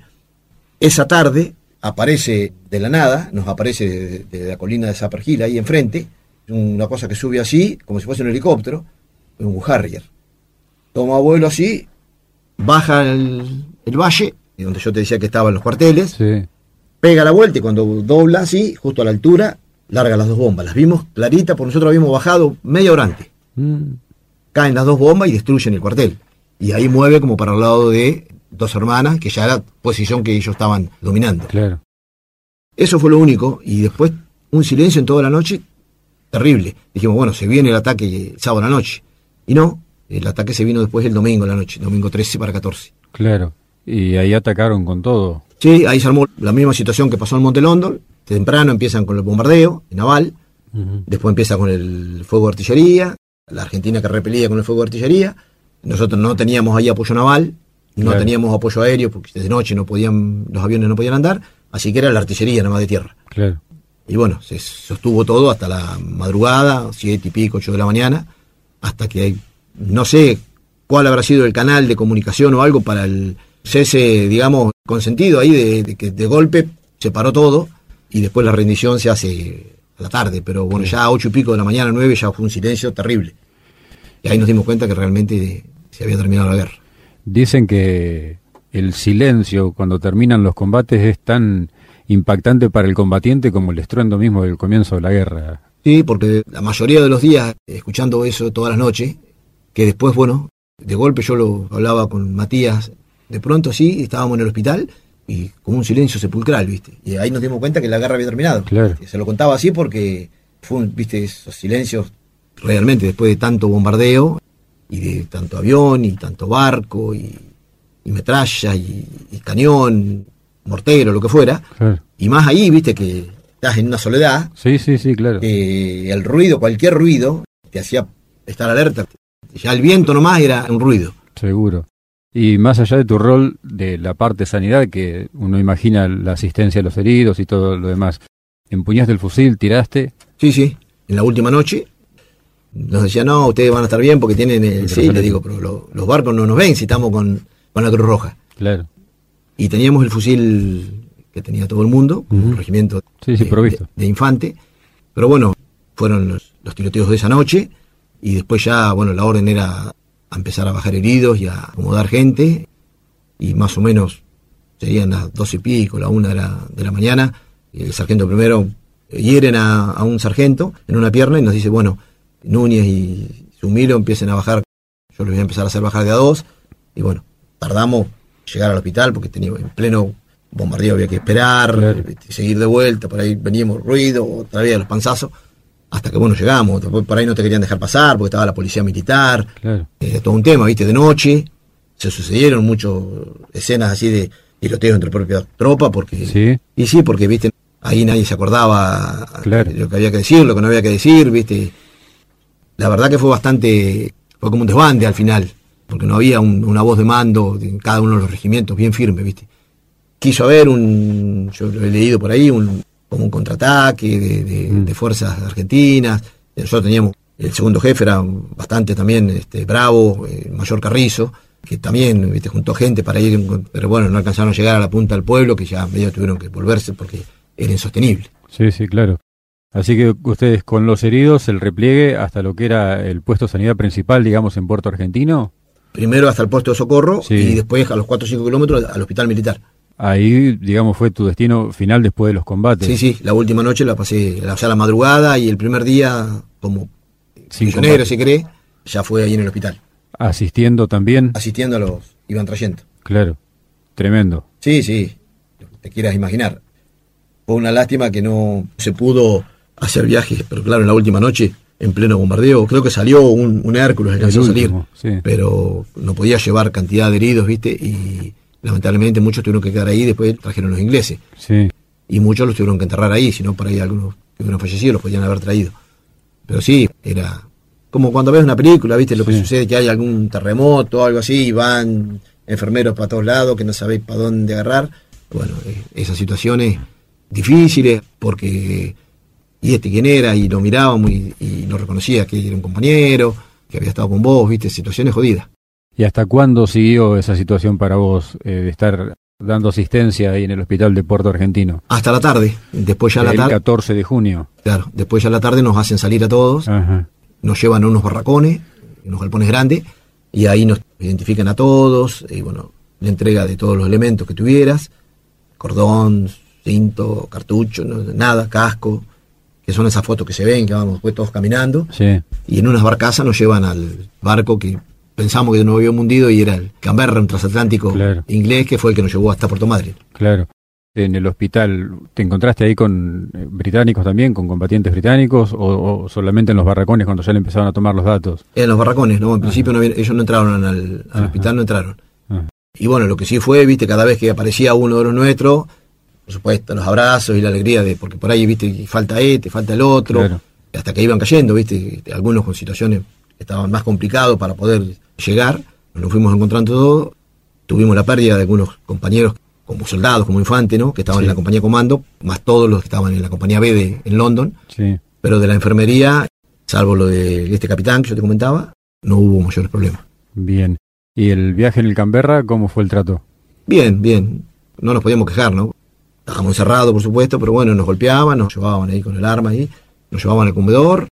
Esa tarde aparece de la nada, nos aparece de la colina de Sapper Hill ahí enfrente, una cosa que sube así, como si fuese un helicóptero, un Harrier. Toma vuelo así, baja el valle, donde yo te decía que estaban los cuarteles, sí, pega la vuelta y cuando dobla así, justo a la altura, larga las dos bombas. Las vimos claritas, porque nosotros habíamos bajado media hora antes. Caen las dos bombas y destruyen el cuartel. Y ahí mueve como para el lado de Dos Hermanas, que ya era posición que ellos estaban dominando. Claro. Eso fue lo único, y después un silencio en toda la noche terrible. Dijimos, bueno, se viene el ataque el sábado a la noche. Y no, el ataque se vino después el domingo a la noche, domingo 13 para 14. Claro, y ahí atacaron con todo. Sí, ahí se armó la misma situación que pasó en Monte Longdon. Temprano empiezan con el bombardeo naval, uh-huh, después empieza con el fuego de artillería, la Argentina que repelía con el fuego de artillería. Nosotros no teníamos ahí apoyo naval, no, claro, teníamos apoyo aéreo porque de noche no podían, los aviones no podían andar, así que era la artillería nada más de tierra. Claro. Y bueno, se sostuvo todo hasta la madrugada, 7 y pico, 8 de la mañana, hasta que no sé cuál habrá sido el canal de comunicación o algo para el cese, digamos, consentido ahí, de que de golpe se paró todo y después la rendición se hace a la tarde, pero bueno, sí, ya a 8 y pico de la mañana, 9, ya fue un silencio terrible. Y ahí nos dimos cuenta que realmente se había terminado la guerra. Dicen que el silencio cuando terminan los combates es tan impactante para el combatiente como el estruendo mismo del comienzo de la guerra. Sí, porque la mayoría de los días, escuchando eso todas las noches, que después, bueno, de golpe yo lo hablaba con Matías, de pronto sí, estábamos en el hospital y con un silencio sepulcral, ¿viste? Y ahí nos dimos cuenta que la guerra había terminado. Claro. Se lo contaba así porque fue, ¿viste? Esos silencios realmente después de tanto bombardeo, y de tanto avión, y tanto barco, y metralla, y cañón, mortero, lo que fuera. Claro. Y más ahí, viste, que estás en una soledad. Sí, claro. Que el ruido, cualquier ruido, te hacía estar alerta. Ya el viento nomás era un ruido. Seguro. Y más allá de tu rol de la parte sanidad, que uno imagina la asistencia a los heridos y todo lo demás, ¿empuñaste el fusil, tiraste? Sí, en la última noche. Nos decían, no, ustedes van a estar bien porque tienen el... Sí, le digo, pero los barcos no nos ven si estamos con la Cruz Roja. Claro. Y teníamos el fusil que tenía todo el mundo, uh-huh, un regimiento, sí, provisto, de infante. Pero bueno, fueron los tiroteos de esa noche y después ya, bueno, la orden era a empezar a bajar heridos y a acomodar gente. Y más o menos serían las 12 y pico, la 1 de la mañana. Y el sargento primero hieren a un sargento en una pierna y nos dice, bueno, Núñez y Sumilo empiecen a bajar, yo los voy a empezar a hacer bajar de a 2, y bueno, tardamos llegar al hospital porque teníamos en pleno bombardeo, había que esperar, claro, seguir de vuelta, por ahí veníamos ruido, otra vez los panzazos, hasta que bueno, llegamos, después por ahí no te querían dejar pasar porque estaba la policía militar, claro, todo un tema, viste, de noche, se sucedieron muchas escenas así de tiroteos entre propias tropas, porque sí. Y sí, porque viste, ahí nadie se acordaba, claro, lo que había que decir, lo que no había que decir, viste. La verdad que fue bastante, fue como un desbande al final, porque no había una voz de mando en cada uno de los regimientos bien firme, viste. Quiso haber un, yo lo he leído por ahí, como un contraataque de fuerzas argentinas. Nosotros teníamos, el segundo jefe era bastante también bravo, el mayor Carrizo, que también viste, juntó gente para ir, pero bueno, no alcanzaron a llegar a la punta del pueblo, que ya medio tuvieron que volverse porque era insostenible. Sí, sí, claro. Así que ustedes con los heridos, el repliegue hasta lo que era el puesto de sanidad principal, digamos, en Puerto Argentino. Primero hasta el puesto de socorro, sí, y después a los 4 o 5 kilómetros al hospital militar. Ahí, digamos, fue tu destino final después de los combates. Sí, sí, la última noche la pasé, o sea, la madrugada y el primer día, como misionero, si cree, ya fue ahí en el hospital. ¿Asistiendo también? Asistiendo a los iban trayendo. Claro, tremendo. Sí, sí, te quieras imaginar. Fue una lástima que no se pudo hacer viajes, pero claro, en la última noche, en pleno bombardeo, creo que salió un Hércules, alcanzó a salir, sí, pero no podía llevar cantidad de heridos, viste, y lamentablemente muchos tuvieron que quedar ahí, después trajeron los ingleses, sí, y muchos los tuvieron que enterrar ahí, si no por ahí algunos que hubieran fallecido los podían haber traído. Pero sí, era como cuando ves una película, viste lo que sí sucede, que hay algún terremoto o algo así y van enfermeros para todos lados que no sabéis para dónde agarrar. Bueno, esas situaciones difíciles, porque y quién era, y lo mirábamos y no reconocía que era un compañero que había estado con vos, viste, situaciones jodidas. ¿Y hasta cuándo siguió esa situación para vos, de estar dando asistencia ahí en el hospital de Puerto Argentino? Hasta la tarde, después ya a la tarde. El 14 de junio. Claro, después ya a la tarde nos hacen salir a todos, ajá, nos llevan a unos barracones, unos galpones grandes, y ahí nos identifican a todos, y bueno, la entrega de todos los elementos que tuvieras, cordón, cinto, cartucho, nada, casco, que son esas fotos que se ven, que vamos pues todos caminando, sí, y en unas barcazas nos llevan al barco que pensamos que nos habíamos hundido y era el Canberra, un transatlántico, claro, inglés, que fue el que nos llevó hasta Puerto Madryn. Claro. En el hospital, ¿te encontraste ahí con británicos también, con combatientes británicos, o solamente en los barracones cuando ya le empezaron a tomar los datos? En los barracones, no, en principio no, ellos no entraron al hospital, no entraron. Ajá. Y bueno, lo que sí fue, viste, cada vez que aparecía uno de los nuestros, por supuesto, los abrazos y la alegría, de porque por ahí, viste, falta este, falta el otro, claro, hasta que iban cayendo, viste, algunos con situaciones que estaban más complicadas para poder llegar. Nos fuimos encontrando todo, tuvimos la pérdida de algunos compañeros como soldados, como infantes, ¿no? Que estaban, sí, en la compañía comando, más todos los que estaban en la compañía B en London, sí, pero de la enfermería, salvo lo de este capitán que yo te comentaba, no hubo mayores problemas. Bien. ¿Y el viaje en el Canberra, cómo fue el trato? Bien, bien, no nos podíamos quejar, ¿no? Estábamos encerrados, por supuesto, pero bueno, nos golpeaban, nos llevaban ahí con el arma ahí, nos llevaban al comedor,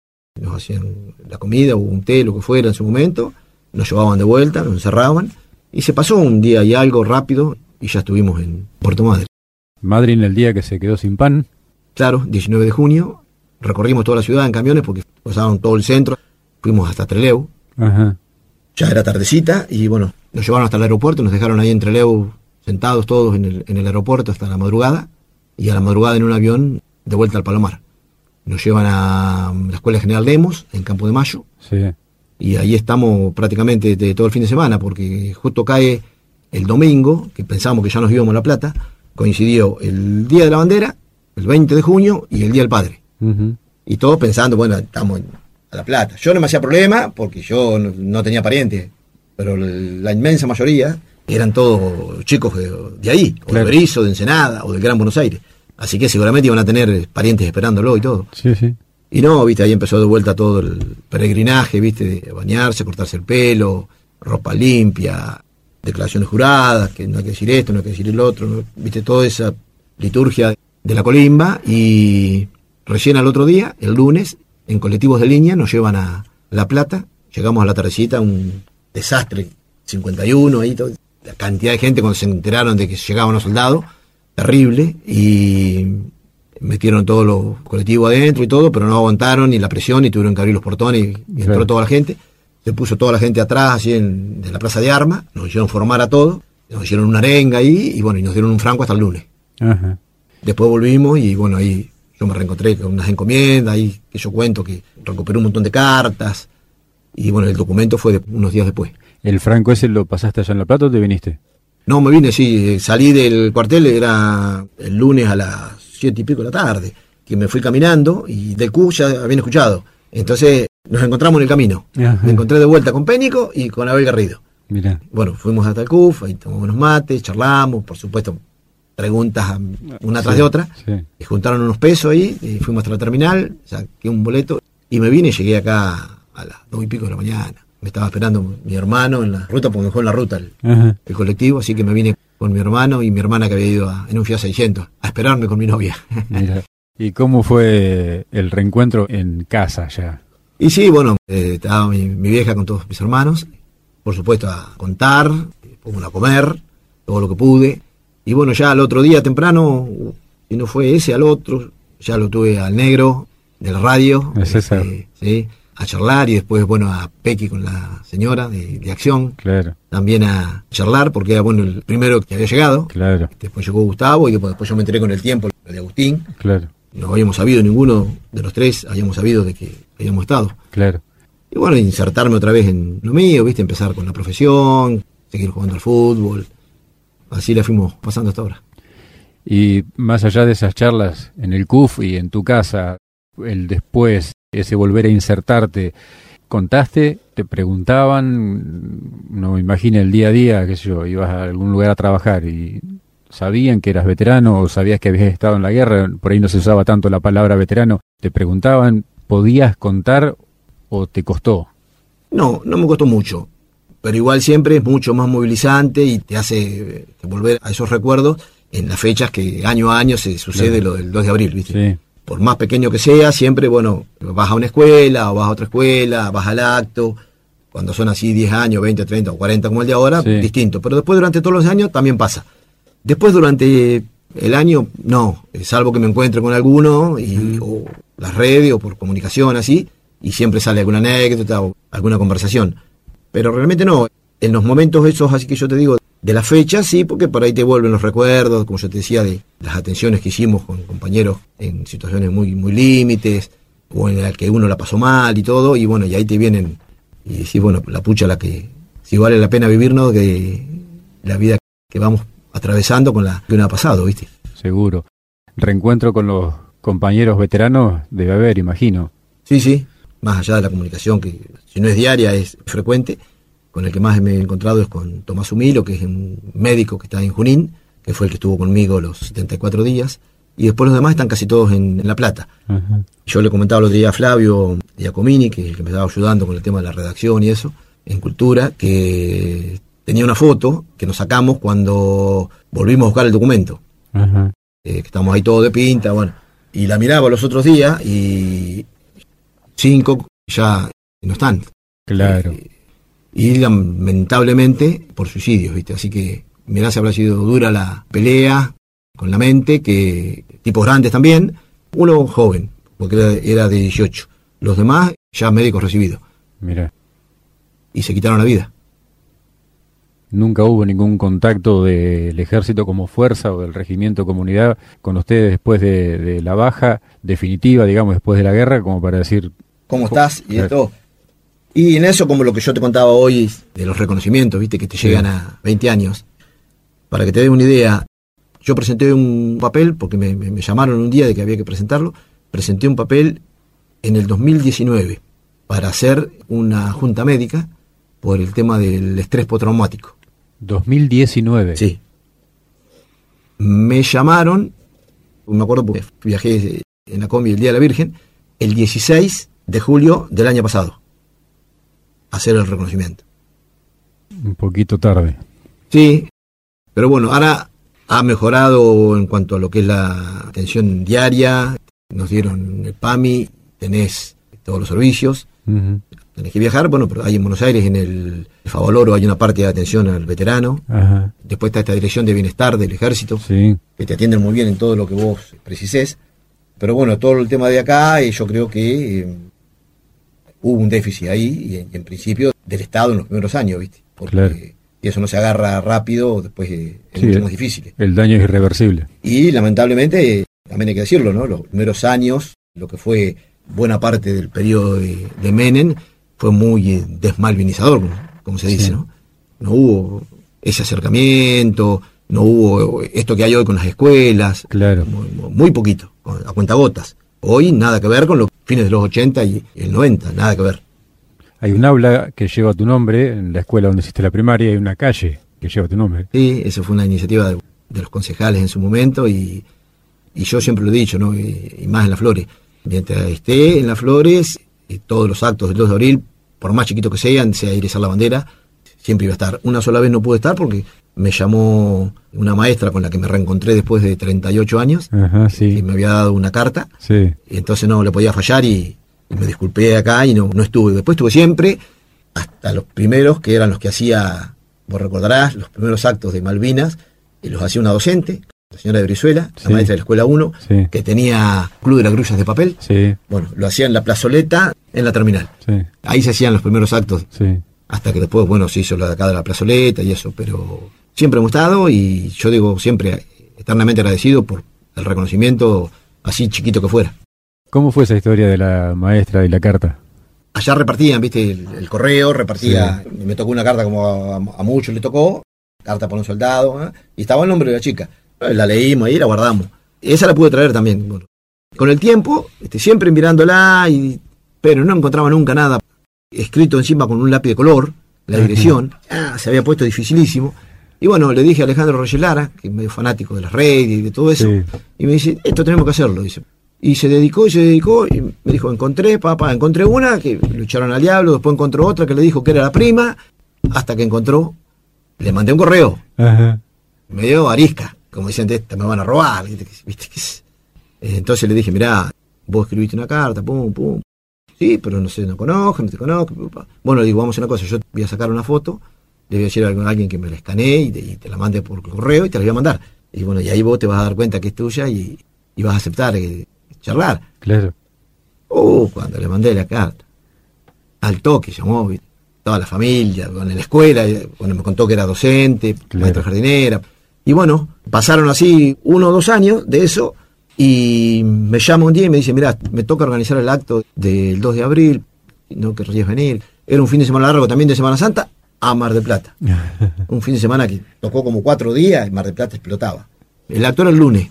nos hacían la comida o un té, lo que fuera en su momento, nos llevaban de vuelta, nos encerraban, y se pasó un día y algo rápido, y ya estuvimos en Puerto Madryn. Madryn, el día que se quedó sin pan. Claro, 19 de junio, recorrimos toda la ciudad en camiones porque pasaron todo el centro, fuimos hasta Trelew, ajá, ya era tardecita, y bueno, nos llevaron hasta el aeropuerto, nos dejaron ahí en Trelew sentados todos en el aeropuerto hasta la madrugada, y a la madrugada en un avión de vuelta al Palomar. Nos llevan a la Escuela General Lemos, en Campo de Mayo, sí, y ahí estamos prácticamente de todo el fin de semana, porque justo cae el domingo, que pensamos que ya nos íbamos a La Plata, coincidió el Día de la Bandera, el 20 de junio, y el Día del Padre. Uh-huh. Y todos pensando, bueno, estamos a La Plata. Yo no me hacía problema, porque yo no tenía parientes, pero la inmensa mayoría eran todos chicos de ahí, o claro, de Berisso, de Ensenada, o del Gran Buenos Aires. Así que seguramente iban a tener parientes esperándolo y todo. Sí, sí. Y no, viste, ahí empezó de vuelta todo el peregrinaje, viste, de bañarse, cortarse el pelo, ropa limpia, declaraciones juradas, que no hay que decir esto, no hay que decir el otro, ¿no? Viste, toda esa liturgia de la colimba. Y recién al otro día, el lunes, en colectivos de línea nos llevan a La Plata, llegamos a la tardecita, un desastre, 51, ahí todo, la cantidad de gente cuando se enteraron de que llegaban los soldados, terrible, y metieron todos los colectivos adentro y todo, pero no aguantaron ni la presión y tuvieron que abrir los portones y entró, claro, toda la gente. Se puso toda la gente atrás, así en la plaza de armas, nos hicieron formar a todos, nos hicieron una arenga ahí, y bueno, y nos dieron un franco hasta el lunes. Ajá. Después volvimos y bueno, ahí yo me reencontré con unas encomiendas, ahí que yo cuento que recuperé un montón de cartas, y bueno, el documento fue unos días después. ¿El franco ese lo pasaste allá en La Plata o te viniste? No, me vine, sí, salí del cuartel, era el lunes a las 7 y pico de la tarde, que me fui caminando y del CU ya habían escuchado. Entonces nos encontramos en el camino. Ajá. Me encontré de vuelta con Pénico y con Abel Garrido. Mirá. Bueno, fuimos hasta el CUF, ahí tomamos unos mates, charlamos, por supuesto, preguntas una tras de otra. Sí. Y juntaron unos pesos ahí, y fuimos hasta la terminal, saqué un boleto y me vine y llegué acá a las 2 y pico de la mañana. Me estaba esperando mi hermano en la ruta, porque me dejó en la ruta el colectivo, así que me vine con mi hermano y mi hermana que había ido en un Fiat 600 a esperarme con mi novia. Mirá. ¿Y cómo fue el reencuentro en casa ya? Y sí, bueno, estaba mi vieja con todos mis hermanos, por supuesto a contar, pongo a comer, todo lo que pude. Y bueno, ya al otro día temprano, si no fue ese, al otro, ya lo tuve al negro de la radio, sí, a charlar, y después, bueno, a Pequi con la señora de Acción, claro, también a charlar, porque era, bueno, el primero que había llegado, claro, después llegó Gustavo, y después yo me enteré con el tiempo de Agustín, claro, no habíamos sabido, ninguno de los tres habíamos sabido de que habíamos estado, claro. Y bueno, insertarme otra vez en lo mío, ¿viste? Empezar con la profesión, seguir jugando al fútbol. Así la fuimos pasando hasta ahora. Y más allá de esas charlas en el CUF y en tu casa, el después, ese volver a insertarte, ¿contaste? ¿Te preguntaban? No me imagino el día a día, qué sé yo, ibas a algún lugar a trabajar y sabían que eras veterano o sabías que habías estado en la guerra, por ahí no se usaba tanto la palabra veterano. ¿Te preguntaban? ¿Podías contar? ¿O te costó? No, no me costó mucho, pero igual siempre es mucho más movilizante y te hace volver a esos recuerdos en las fechas que año a año se sucede, claro, lo del 2 de abril, ¿viste? Sí. Por más pequeño que sea, siempre, bueno, vas a una escuela, o vas a otra escuela, vas al acto, cuando son así 10 años, 20, 30 o 40 como el de ahora, sí, distinto, pero después durante todos los años también pasa. Después durante el año, no, salvo que me encuentre con alguno, o las redes, o por comunicación así, y siempre sale alguna anécdota o alguna conversación, pero realmente no, en los momentos esos, así que yo te digo, de la fecha sí, porque por ahí te vuelven los recuerdos, como yo te decía, de las atenciones que hicimos con compañeros en situaciones muy, muy límites, o en las que uno la pasó mal y todo, y bueno, y ahí te vienen, y decís, bueno, la pucha, la que si vale la pena vivirnos, que la vida que vamos atravesando con la que uno ha pasado, ¿viste? Seguro. Reencuentro con los compañeros veteranos debe haber, imagino. Sí, sí. Más allá de la comunicación, que si no es diaria, es frecuente, con el que más me he encontrado es con Tomás Humilo, que es un médico que está en Junín, que fue el que estuvo conmigo los 74 días, y después los demás están casi todos en La Plata. Uh-huh. Yo le comentaba los días a Flavio Giacomini, que es el que me estaba ayudando con el tema de la redacción y eso, en Cultura, que tenía una foto que nos sacamos cuando volvimos a buscar el documento. Uh-huh. Que estamos ahí todos de pinta, bueno, y la miraba los otros días y 5 ya no están. Claro. Y lamentablemente por suicidios, ¿viste? Así que mirá si habrá sido dura la pelea con la mente, que tipos grandes también, uno joven, porque era de 18, los demás ya médicos recibidos. Mirá. Y se quitaron la vida. ¿Nunca hubo ningún contacto del ejército como fuerza o del regimiento comunidad con ustedes después de la baja definitiva, digamos, después de la guerra, como para decir cómo estás y de todo? Y en eso, como lo que yo te contaba hoy de los reconocimientos, viste, que te llegan a 20 años. Para que te dé una idea, yo presenté un papel, porque me llamaron un día de que había que presentarlo, presenté un papel en el 2019 para hacer una junta médica por el tema del estrés postraumático. 2019. Sí. Me llamaron, me acuerdo porque viajé en la combi el Día de la Virgen, el 16 de julio del año pasado, a hacer el reconocimiento. Un poquito tarde. Sí, pero bueno, ahora ha mejorado en cuanto a lo que es la atención diaria, nos dieron el PAMI, tenés todos los servicios, uh-huh, tenés que viajar, bueno, pero hay en Buenos Aires, en el Favaloro, hay una parte de atención al veterano. Ajá. Después está esta Dirección de Bienestar del Ejército, sí, que te atienden muy bien en todo lo que vos precisés, pero bueno, todo el tema de acá, yo creo que hubo un déficit ahí, y en principio del Estado en los primeros años, ¿viste? Porque claro, si eso no se agarra rápido, después es mucho más difícil. El daño es irreversible. Y lamentablemente, también hay que decirlo, ¿no? Los primeros años, lo que fue buena parte del periodo de Menem, fue muy desmalvinizador, como se dice, sí, ¿no? No hubo ese acercamiento, no hubo esto que hay hoy con las escuelas, claro, muy poquito, a cuentagotas. Hoy nada que ver con los fines de los 80 y el 90, nada que ver. Hay un aula que lleva tu nombre, en la escuela donde hiciste la primaria, hay una calle que lleva tu nombre. Sí, esa fue una iniciativa de los concejales en su momento, y yo siempre lo he dicho, ¿no? Y más en Las Flores. Mientras esté en Las Flores, todos los actos del 2 de abril, por más chiquitos que sean, sea izar la bandera, siempre iba a estar. Una sola vez no pude estar porque me llamó una maestra con la que me reencontré después de 38 años, ajá, sí, y me había dado una carta, sí, y entonces no le podía fallar y me disculpé acá y no estuve. Después estuve siempre, hasta los primeros, que eran los que hacía, vos recordarás, los primeros actos de Malvinas, y los hacía una docente, la señora de Brizuela, sí, la maestra de la Escuela 1, sí, que tenía Club de las Grullas de Papel. Sí. Bueno, lo hacía en la plazoleta, en la terminal. Sí. Ahí se hacían los primeros actos, sí, hasta que después, bueno, se hizo la de acá de la plazoleta y eso, pero siempre hemos estado, y yo digo siempre, eternamente agradecido por el reconocimiento, así chiquito que fuera. ¿Cómo fue esa historia de la maestra y la carta? Allá repartían, viste, el correo, repartía, sí, me tocó una carta como a muchos le tocó, carta por un soldado, ¿eh? Y estaba el nombre de la chica. La leímos ahí, la guardamos. Esa la pude traer también. Bueno, con el tiempo, siempre mirándola, pero no encontraba nunca nada escrito encima con un lápiz de color, la dirección. Se había puesto dificilísimo. Y bueno, le dije a Alejandro Reyes Lara, que es medio fanático de las redes y de todo eso, sí, y me dice, esto tenemos que hacerlo, dice. Y se dedicó, y me dijo, encontré una, que lo echaron al diablo, después encontró otra que le dijo que era la prima, hasta que encontró, le mandé un correo, ajá, me dio arisca, como dicen, esta me van a robar, ¿viste? Entonces le dije, mirá, vos escribiste una carta, pum, pum, sí, pero no sé, no te conozco, bueno, le digo, vamos a hacer una cosa, yo voy a sacar una foto, le voy a decir a alguien que me la escanee y te la mande por correo y te la voy a mandar. Y bueno, y ahí vos te vas a dar cuenta que es tuya y vas a aceptar charlar. Claro. Cuando le mandé la carta, al toque llamó toda la familia, en la escuela, cuando me contó que era docente, claro, maestra jardinera. Y bueno, pasaron así 1 o 2 años de eso, y me llama un día y me dice, mirá, me toca organizar el acto del 2 de abril, no querrías venir. Era un fin de semana largo también de Semana Santa, a Mar del Plata. Un fin de semana que tocó como 4 días y Mar del Plata explotaba. El acto era el lunes.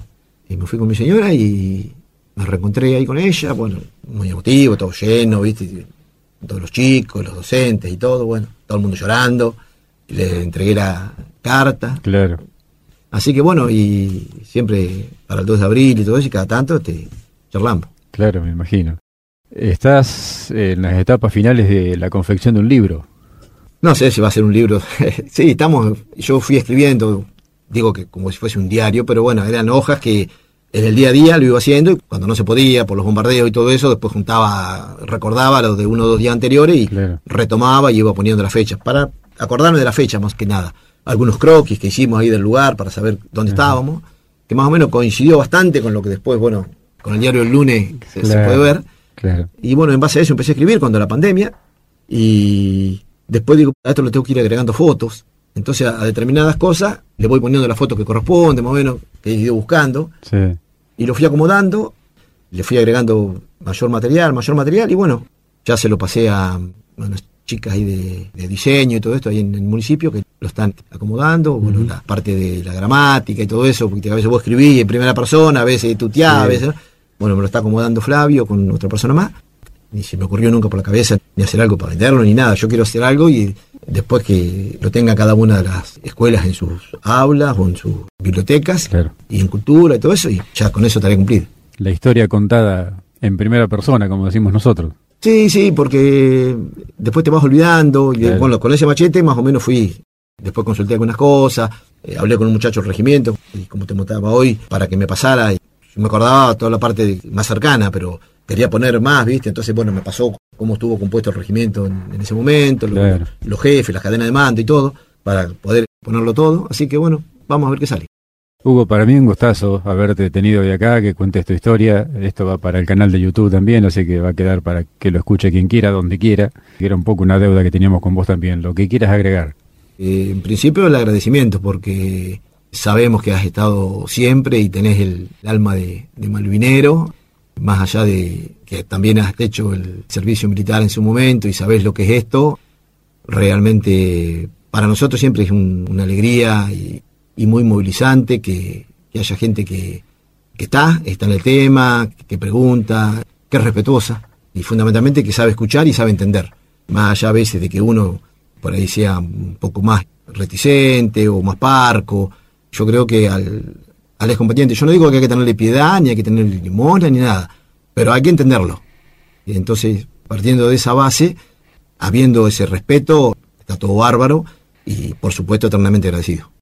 Y me fui con mi señora y me reencontré ahí con ella, bueno, muy emotivo, todo lleno, viste, todos los chicos, los docentes y todo, bueno, todo el mundo llorando. Le entregué la carta. Claro. Así que bueno, y siempre para el 2 de abril y todo eso, y cada tanto te charlamos. Claro, me imagino. Estás en las etapas finales de la confección de un libro. No sé si va a ser un libro. Sí, yo fui escribiendo, digo que como si fuese un diario, pero bueno, eran hojas que en el día a día lo iba haciendo, y cuando no se podía, por los bombardeos y todo eso, después juntaba, recordaba los de 1 o 2 días anteriores y claro, retomaba y iba poniendo las fechas, para acordarme de la fecha más que nada. Algunos croquis que hicimos ahí del lugar para saber dónde estábamos, que más o menos coincidió bastante con lo que después, bueno, con el diario El Lunes se puede ver. Claro. Y bueno, en base a eso empecé a escribir cuando la pandemia, y después digo, a esto le tengo que ir agregando fotos. Entonces a determinadas cosas le voy poniendo las fotos que corresponde, más o menos, que he ido buscando. Sí. Y lo fui acomodando, le fui agregando mayor material. Y bueno, ya se lo pasé a unas chicas ahí de diseño y todo esto ahí en el municipio, que lo están acomodando. Uh-huh. Bueno, la parte de la gramática y todo eso, porque a veces vos escribís en primera persona, a veces tuteás, sí, a veces... Bueno, me lo está acomodando Flavio con otra persona más. Ni se me ocurrió nunca por la cabeza ni hacer algo para venderlo ni nada. Yo quiero hacer algo y después que lo tenga cada una de las escuelas en sus aulas o en sus bibliotecas, claro, y en cultura y todo eso, y ya con eso estaré cumplido. La historia contada en primera persona, como decimos nosotros. Sí, porque después te vas olvidando, y claro, con ese machete más o menos fui. Después consulté algunas cosas, hablé con un muchacho del regimiento, y como te montaba hoy, para que me pasara. Yo me acordaba toda la parte más cercana, pero quería poner más, ¿viste? Entonces, bueno, me pasó cómo estuvo compuesto el regimiento en ese momento, claro, los jefes, las cadenas de mando y todo, para poder ponerlo todo. Así que, bueno, vamos a ver qué sale. Hugo, para mí un gustazo haberte tenido de acá, que cuentes tu historia. Esto va para el canal de YouTube también, así que va a quedar para que lo escuche quien quiera, donde quiera. Era un poco una deuda que teníamos con vos también. Lo que quieras agregar. En principio, el agradecimiento, porque sabemos que has estado siempre y tenés el alma de malvinero. Más allá de que también has hecho el servicio militar en su momento y sabés lo que es esto, realmente para nosotros siempre es una alegría y muy movilizante que haya gente que está en el tema, que pregunta, que es respetuosa y fundamentalmente que sabe escuchar y sabe entender. Más allá a veces de que uno por ahí sea un poco más reticente o más parco, yo creo que al excombatiente, yo no digo que hay que tenerle piedad, ni hay que tenerle limosna, ni nada, pero hay que entenderlo. Y entonces, partiendo de esa base, habiendo ese respeto, está todo bárbaro y por supuesto eternamente agradecido.